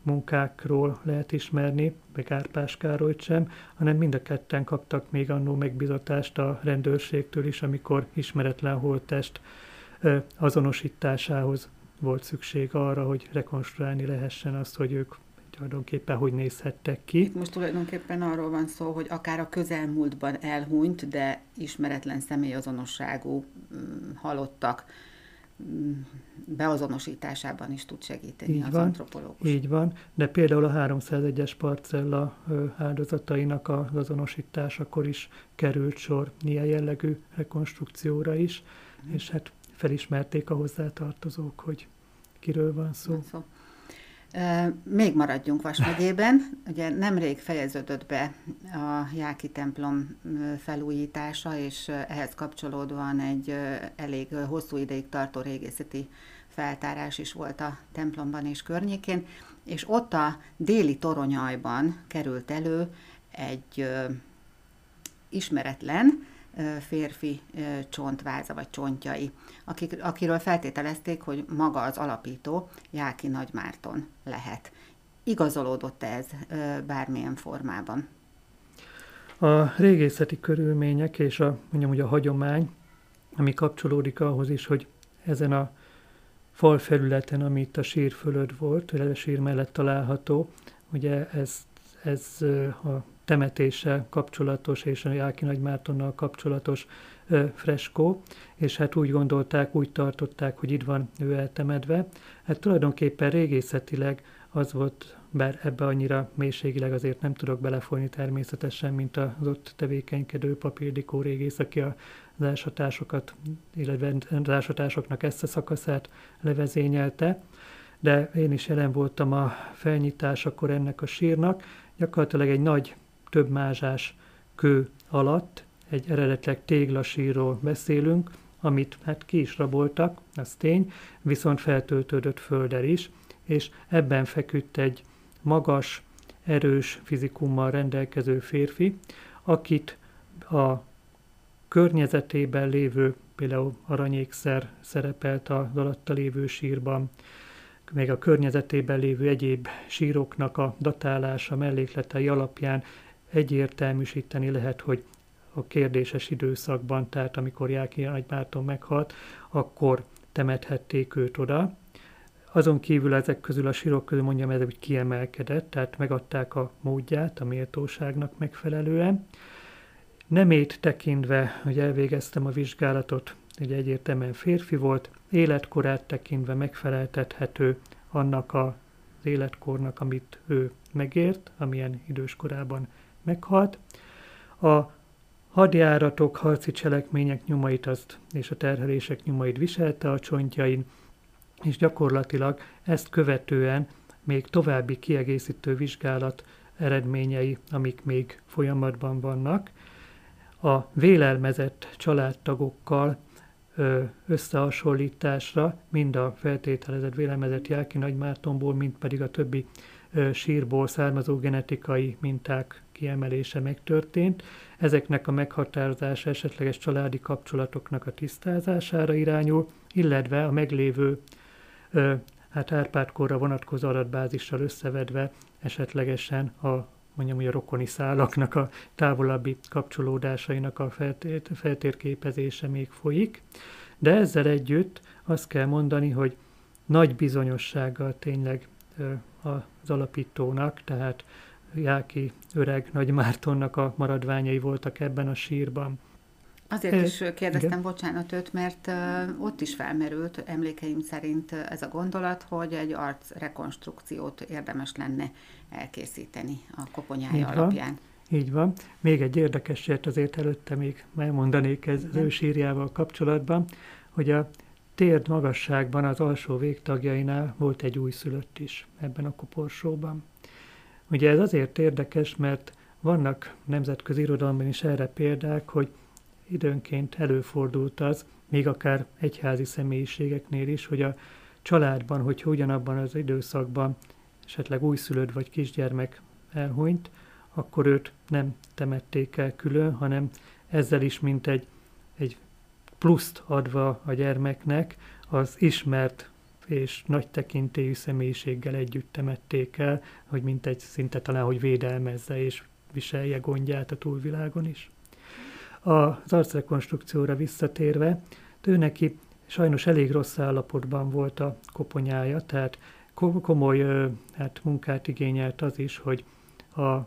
munkákról lehet ismerni, meg Árpás Károlyt sem, hanem mind a ketten kaptak még annó megbizatást a rendőrségtől is, amikor ismeretlen holttest azonosításához volt szükség arra, hogy rekonstruálni lehessen azt, hogy ők tulajdonképpen hogy nézhettek ki. Itt most tulajdonképpen arról van szó, hogy akár a közelmúltban elhunyt, de ismeretlen személyazonosságú halottak beazonosításában is tud segíteni így az van, antropológus. Így van, de például a háromszázegyes parcella áldozatainak az azonosításakor is került sor ilyen jellegű rekonstrukcióra is, mm. és hát felismerték a hozzátartozók, hogy kiről van szó. Van szó. E, még maradjunk Vas megyében, ugye nemrég fejeződött be a Jáki templom felújítása, és ehhez kapcsolódóan egy elég hosszú ideig tartó régészeti feltárás is volt a templomban és környékén, és ott a déli toronyajban került elő egy ismeretlen férfi csontváza vagy csontjai, akik, akiről feltételezték, hogy maga az alapító Jáki Nagy Márton lehet. Igazolódott ez bármilyen formában? A régészeti körülmények és a, mondjam, ugye a hagyomány, ami kapcsolódik ahhoz is, hogy ezen a falfelületen, ami itt a sír fölött volt, a sír mellett található, ugye ez, ez a temetéssel kapcsolatos és a Jáki Nagy Mártonnal kapcsolatos freskó, és hát úgy gondolták, úgy tartották, hogy itt van ő eltemetve. Hát tulajdonképpen régészetileg az volt, bár ebbe annyira mélységileg azért nem tudok belefolyni természetesen, mint az ott tevékenykedő papírdikó régész, aki az ásatásokat, illetve az ásatásoknak ezt a szakaszát levezényelte, de én is jelen voltam a felnyitásakor ennek a sírnak, gyakorlatilag egy nagy többmázsás kő alatt, egy eredetileg téglasírról beszélünk, amit hát ki is raboltak, az tény, viszont feltöltődött földdel is, és ebben feküdt egy magas, erős fizikummal rendelkező férfi, akit a környezetében lévő, például aranyékszer szerepelt az alatta lévő sírban, még a környezetében lévő egyéb síroknak a datálása mellékletei alapján egyértelműsíteni lehet, hogy a kérdéses időszakban, tehát amikor Jáki Nagy Márton meghalt, akkor temethették őt oda. Azon kívül ezek közül a sírok közül, mondjam, ez úgy kiemelkedett, tehát megadták a módját a méltóságnak megfelelően. Nemét tekintve, hogy elvégeztem a vizsgálatot, ugye egyértelműen férfi volt, életkorát tekintve megfeleltethető annak az életkornak, amit ő megért, amilyen időskorában meghalt. A hadjáratok, harci cselekmények nyomait azt, és a terhelések nyomait viselte a csontjain, és gyakorlatilag ezt követően még további kiegészítő vizsgálat eredményei, amik még folyamatban vannak, a vélelmezett családtagokkal összehasonlításra, mind a feltételezett vélelmezett Jáki Nagy Mártonból, mind pedig a többi sírból származó genetikai minták kiemelése megtörtént. Ezeknek a meghatározása esetleges családi kapcsolatoknak a tisztázására irányul, illetve a meglévő hát Árpád-korra vonatkozó adatbázissal összevedve esetlegesen a, mondjam, hogy a rokoni szálaknak a távolabbi kapcsolódásainak a feltét, feltérképezése még folyik. De ezzel együtt azt kell mondani, hogy nagy bizonyossággal tényleg az alapítónak, tehát Jáki öreg Nagy Mártonnak a maradványai voltak ebben a sírban. Azért is kérdeztem, igen, bocsánat, őt, mert ott is felmerült emlékeim szerint ez a gondolat, hogy egy arcrekonstrukciót érdemes lenne elkészíteni a koponyája alapján. Így van. Még egy érdekességet azért előtte még elmondanék ez az ő sírjával kapcsolatban, hogy a térd magasságban az alsó végtagjainál volt egy újszülött is ebben a koporsóban. Ugye ez azért érdekes, mert vannak nemzetközi irodalomban is erre példák, hogy időnként előfordult az, még akár egyházi személyiségeknél is, hogy a családban, hogyha ugyanabban az időszakban esetleg újszülött vagy kisgyermek elhunyt, akkor őt nem temették el külön, hanem ezzel is mint egy, egy pluszt adva a gyermeknek, az ismert és nagy tekintélyű személyiséggel együtt temették el, hogy mint egy szinte talán, hogy védelmezze és viselje gondját a túlvilágon is. Az arcrekonstrukcióra visszatérve, tőneki sajnos elég rossz állapotban volt a koponyája, tehát komoly hát munkát igényelt az is, hogy a,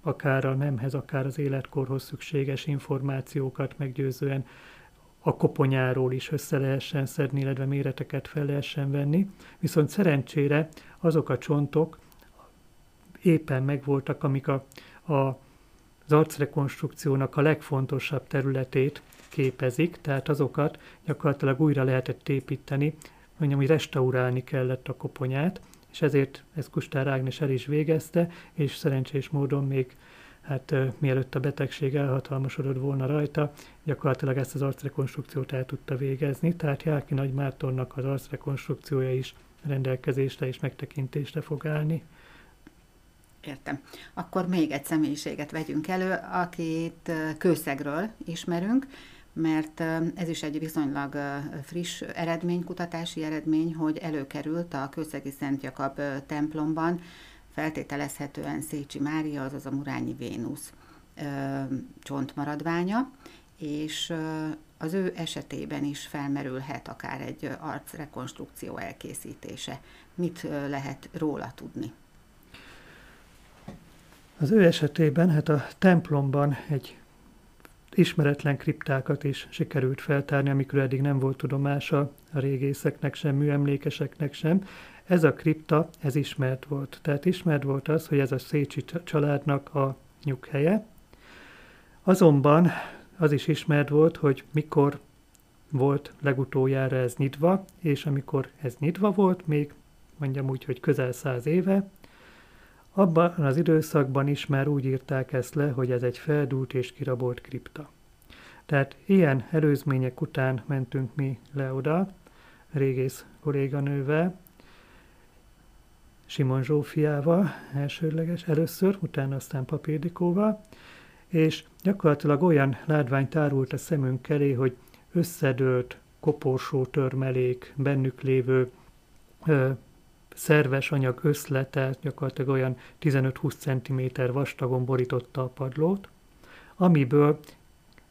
akár a nemhez, akár az életkorhoz szükséges információkat meggyőzően a koponyáról is össze lehessen szedni, illetve méreteket fel lehessen venni. Viszont szerencsére azok a csontok éppen megvoltak, amik a, a az arcrekonstrukciónak a legfontosabb területét képezik, tehát azokat gyakorlatilag újra lehetett építeni, mondjam, hogy restaurálni kellett a koponyát, és ezért ezt Kustár Ágnes el is végezte, és szerencsés módon még, hát mielőtt a betegség elhatalmasodott volna rajta, gyakorlatilag ezt az arcrekonstrukciót el tudta végezni, tehát Jáki Nagy Mártonnak az arcrekonstrukciója is rendelkezésre és megtekintésre fog állni. Értem. Akkor még egy személyiséget vegyünk elő, akit Kőszegről ismerünk, mert ez is egy viszonylag friss eredmény, kutatási eredmény, hogy előkerült a kőszegi Szent Jakab templomban, feltételezhetően Széchy Mária, azaz a Murányi Vénusz csontmaradványa, és az ő esetében is felmerülhet akár egy arcrekonstrukció elkészítése. Mit lehet róla tudni? Az ő esetében, hát a templomban egy ismeretlen kriptákat is sikerült feltárni, amikről eddig nem volt tudomása a régészeknek sem, műemlékeseknek sem. Ez a kripta, ez ismert volt. Tehát ismert volt az, hogy ez a Széchy családnak a nyughelye. Azonban az is ismert volt, hogy mikor volt legutoljára ez nyitva, és amikor ez nyitva volt, még mondjam úgy, hogy közel száz éve, abban az időszakban is már úgy írták ezt le, hogy ez egy feldúlt és kirabolt kripta. Tehát ilyen előzmények után mentünk mi le oda, régész kolléganővel, Simon Zsófiával elsőleges, először, utána aztán Pap Ildikóval, és gyakorlatilag olyan látvány tárult a szemünk elé, hogy összedőlt koporsó törmelék, bennük lévő ö, szerves anyag összlete, gyakorlatilag olyan tizenöt-húsz centiméter vastagon borította a padlót, amiből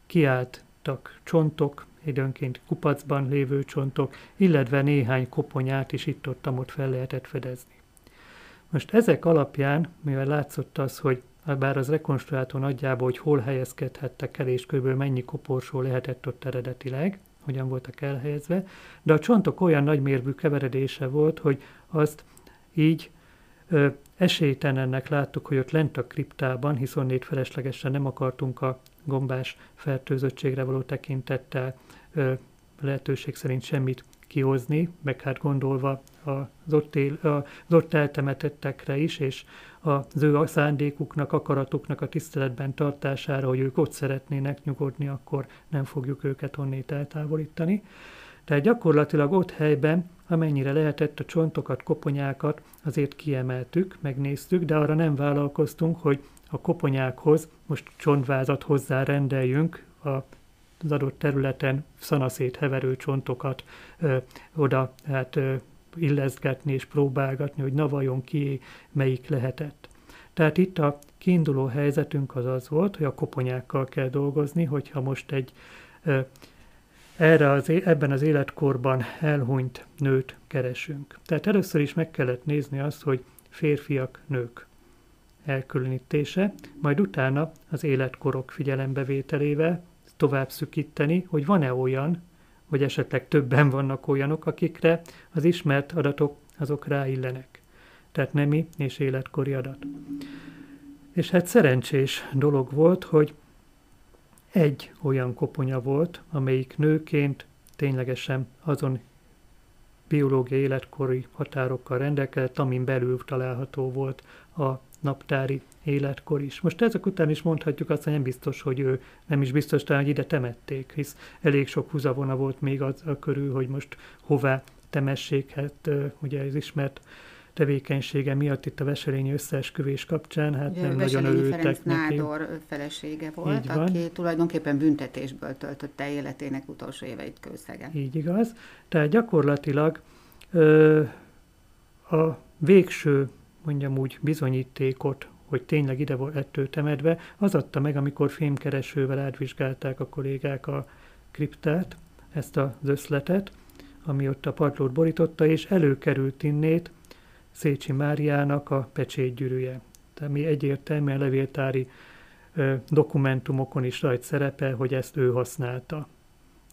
kiálltak csontok, időnként kupacban lévő csontok, illetve néhány koponyát is itt-ott fel lehetett fedezni. Most ezek alapján, mivel látszott az, hogy bár az rekonstruáltó nagyjából, hogy hol helyezkedhettek el, és körülbelül mennyi koporsó lehetett ott eredetileg, hogyan voltak elhelyezve, de a csontok olyan nagymérvű keveredése volt, hogy azt így ö, esélytelennek láttuk, hogy ott lent a kriptában, huszonnégy feleslegesen nem akartunk a gombás fertőzöttségre való tekintettel ö, lehetőség szerint semmit kihozni, meg hát gondolva az ott, él, az ott eltemetettekre is, és az ő szándékuknak, akaratuknak a tiszteletben tartására, hogy ők ott szeretnének nyugodni, akkor nem fogjuk őket onnét eltávolítani. Tehát gyakorlatilag ott helyben, amennyire lehetett a csontokat, koponyákat, azért kiemeltük, megnéztük, de arra nem vállalkoztunk, hogy a koponyákhoz most csontvázat hozzárendeljünk a az adott területen szanaszét heverő csontokat ö, oda hát, ö, illeszgetni és próbálgatni, hogy na vajon kié, melyik lehetett. Tehát itt a kiinduló helyzetünk az az volt, hogy a koponyákkal kell dolgozni, hogyha most egy ö, erre az, ebben az életkorban elhunyt nőt keresünk. Tehát először is meg kellett nézni azt, hogy férfiak, nők elkülönítése, majd utána az életkorok figyelembevételével tovább szükíteni, hogy van-e olyan, vagy esetleg többen vannak olyanok, akikre az ismert adatok azok ráillenek. Tehát nemi és életkori adat. És hát szerencsés dolog volt, hogy egy olyan koponya volt, amelyik nőként ténylegesen azon biológiai életkori határokkal rendelkezett, amin belül található volt a naptári életkor is. Most ezek után is mondhatjuk azt, hogy nem biztos, hogy ő nem is biztos talán, hogy ide temették, hisz elég sok húzavona volt még az a körül, hogy most hová temessék, hát ugye az ismert tevékenysége miatt itt a Wesselényi összesküvés kapcsán, hát ugye, nem nagyon örültek neki. Ferenc nádor felesége volt, aki tulajdonképpen büntetésből töltötte életének utolsó éveit Kőszegen. Így igaz. Tehát gyakorlatilag ö, a végső mondjam úgy, bizonyítékot, hogy tényleg ide lett ő temetve, az adta meg, amikor fémkeresővel átvizsgálták a kollégák a kriptát, ezt az összletet, ami ott a padlót borította, és előkerült innét Széchy Máriának a pecsétgyűrűje, ami egyértelműen levéltári ö, dokumentumokon is rajt szerepel, hogy ezt ő használta.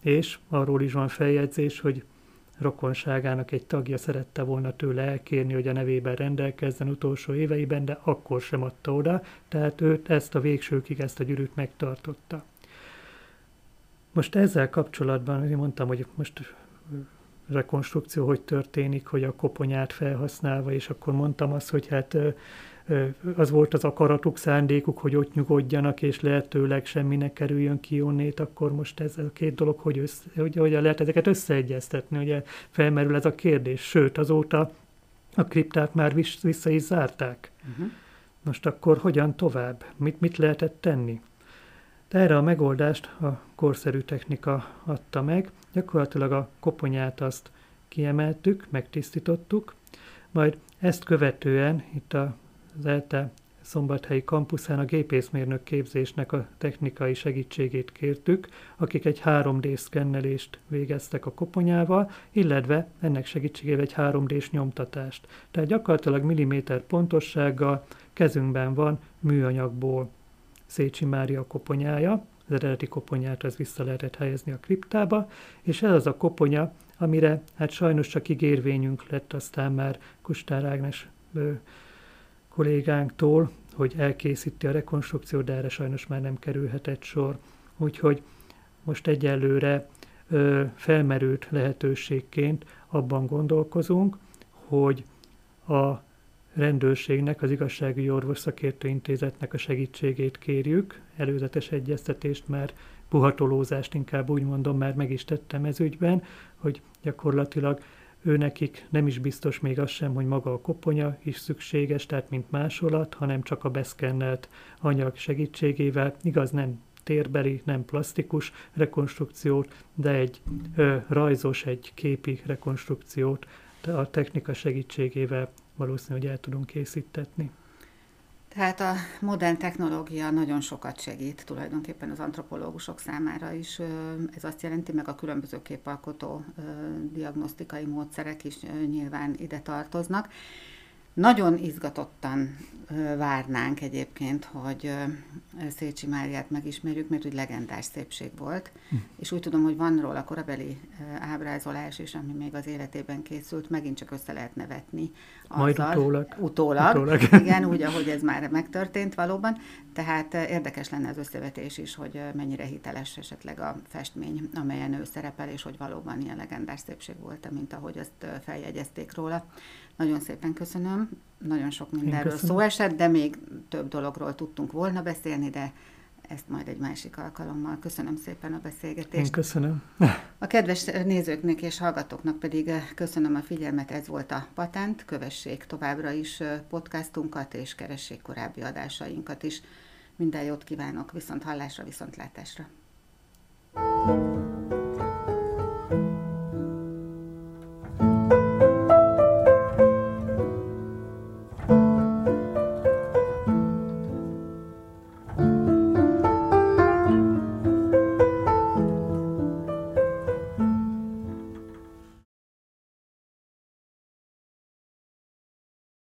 És arról is van feljegyzés, hogy rokonságának egy tagja szerette volna tőle elkérni, hogy a nevében rendelkezzen utolsó éveiben, de akkor sem adta oda, tehát őt ezt a végsőkig, ezt a gyűrűt megtartotta. Most ezzel kapcsolatban, én mondtam, hogy most rekonstrukció hogy történik, hogy a koponyát felhasználva, és akkor mondtam azt, hogy hát az volt az akaratuk, szándékuk, hogy ott nyugodjanak, és lehetőleg semmi ne kerüljön ki onnét, akkor most ez a két dolog, hogy, össze, hogy, hogy lehet ezeket összeegyeztetni, ugye felmerül ez a kérdés, sőt azóta a kriptát már vissza is zárták. Uh-huh. Most akkor hogyan tovább? Mit, mit lehetett tenni? De erre a megoldást a korszerű technika adta meg. Gyakorlatilag a koponyát azt kiemeltük, megtisztítottuk, majd ezt követően itt az ELTE Szombathelyi Kampuszán a gépészmérnök képzésnek a technikai segítségét kértük, akik egy három dé-szkennelést végeztek a koponyával, illetve ennek segítségével egy három dé-s nyomtatást. Tehát gyakorlatilag milliméter pontossággal kezünkben van műanyagból Széchy Mária koponyája, az eredeti koponyát az vissza lehetett helyezni a kriptába, és ez az a koponya, amire hát sajnos csak ígérvényünk lett aztán már Kustár Ágnes ő, kollégánktól, hogy elkészíti a rekonstrukciót, de erre sajnos már nem kerülhetett sor. Úgyhogy most egyelőre ö, felmerült lehetőségként abban gondolkozunk, hogy a rendőrségnek, az igazságügyi orvos szakértőintézetnek a segítségét kérjük. Előzetes egyeztetést már, puhatolózást inkább úgy mondom, már meg is tettem ez ügyben, hogy gyakorlatilag őnekik nem is biztos még az sem, hogy maga a koponya is szükséges, tehát mint másolat, hanem csak a beszkennelt anyag segítségével, igaz nem térbeli, nem plastikus rekonstrukciót, de egy ö, rajzos, egy képi rekonstrukciót a technika segítségével valószínű, hogy el tudunk készítetni. Tehát a modern technológia nagyon sokat segít, tulajdonképpen az antropológusok számára is. Ez azt jelenti, meg a különböző képalkotó diagnosztikai módszerek is nyilván ide tartoznak. Nagyon izgatottan várnánk egyébként, hogy Széchy Máriát megismerjük, mert úgy legendás szépség volt, hm. és úgy tudom, hogy van róla korabeli ábrázolás is, ami még az életében készült, megint csak össze lehet nevetni. Majd utólag. utólag. Utólag, igen, úgy, ahogy ez már megtörtént valóban, tehát érdekes lenne az összevetés is, hogy mennyire hiteles esetleg a festmény, amelyen ő szerepel, és hogy valóban ilyen legendás szépség volt, mint ahogy azt feljegyezték róla. Nagyon szépen köszönöm, nagyon sok mindenről szó esett, de még több dologról tudtunk volna beszélni, de ezt majd egy másik alkalommal. Köszönöm szépen a beszélgetést. Én köszönöm. A kedves nézőknek és hallgatóknak pedig köszönöm a figyelmet, ez volt a Patent. Kövessék továbbra is podcastunkat, és keressék korábbi adásainkat is. Minden jót kívánok, viszont hallásra, viszontlátásra.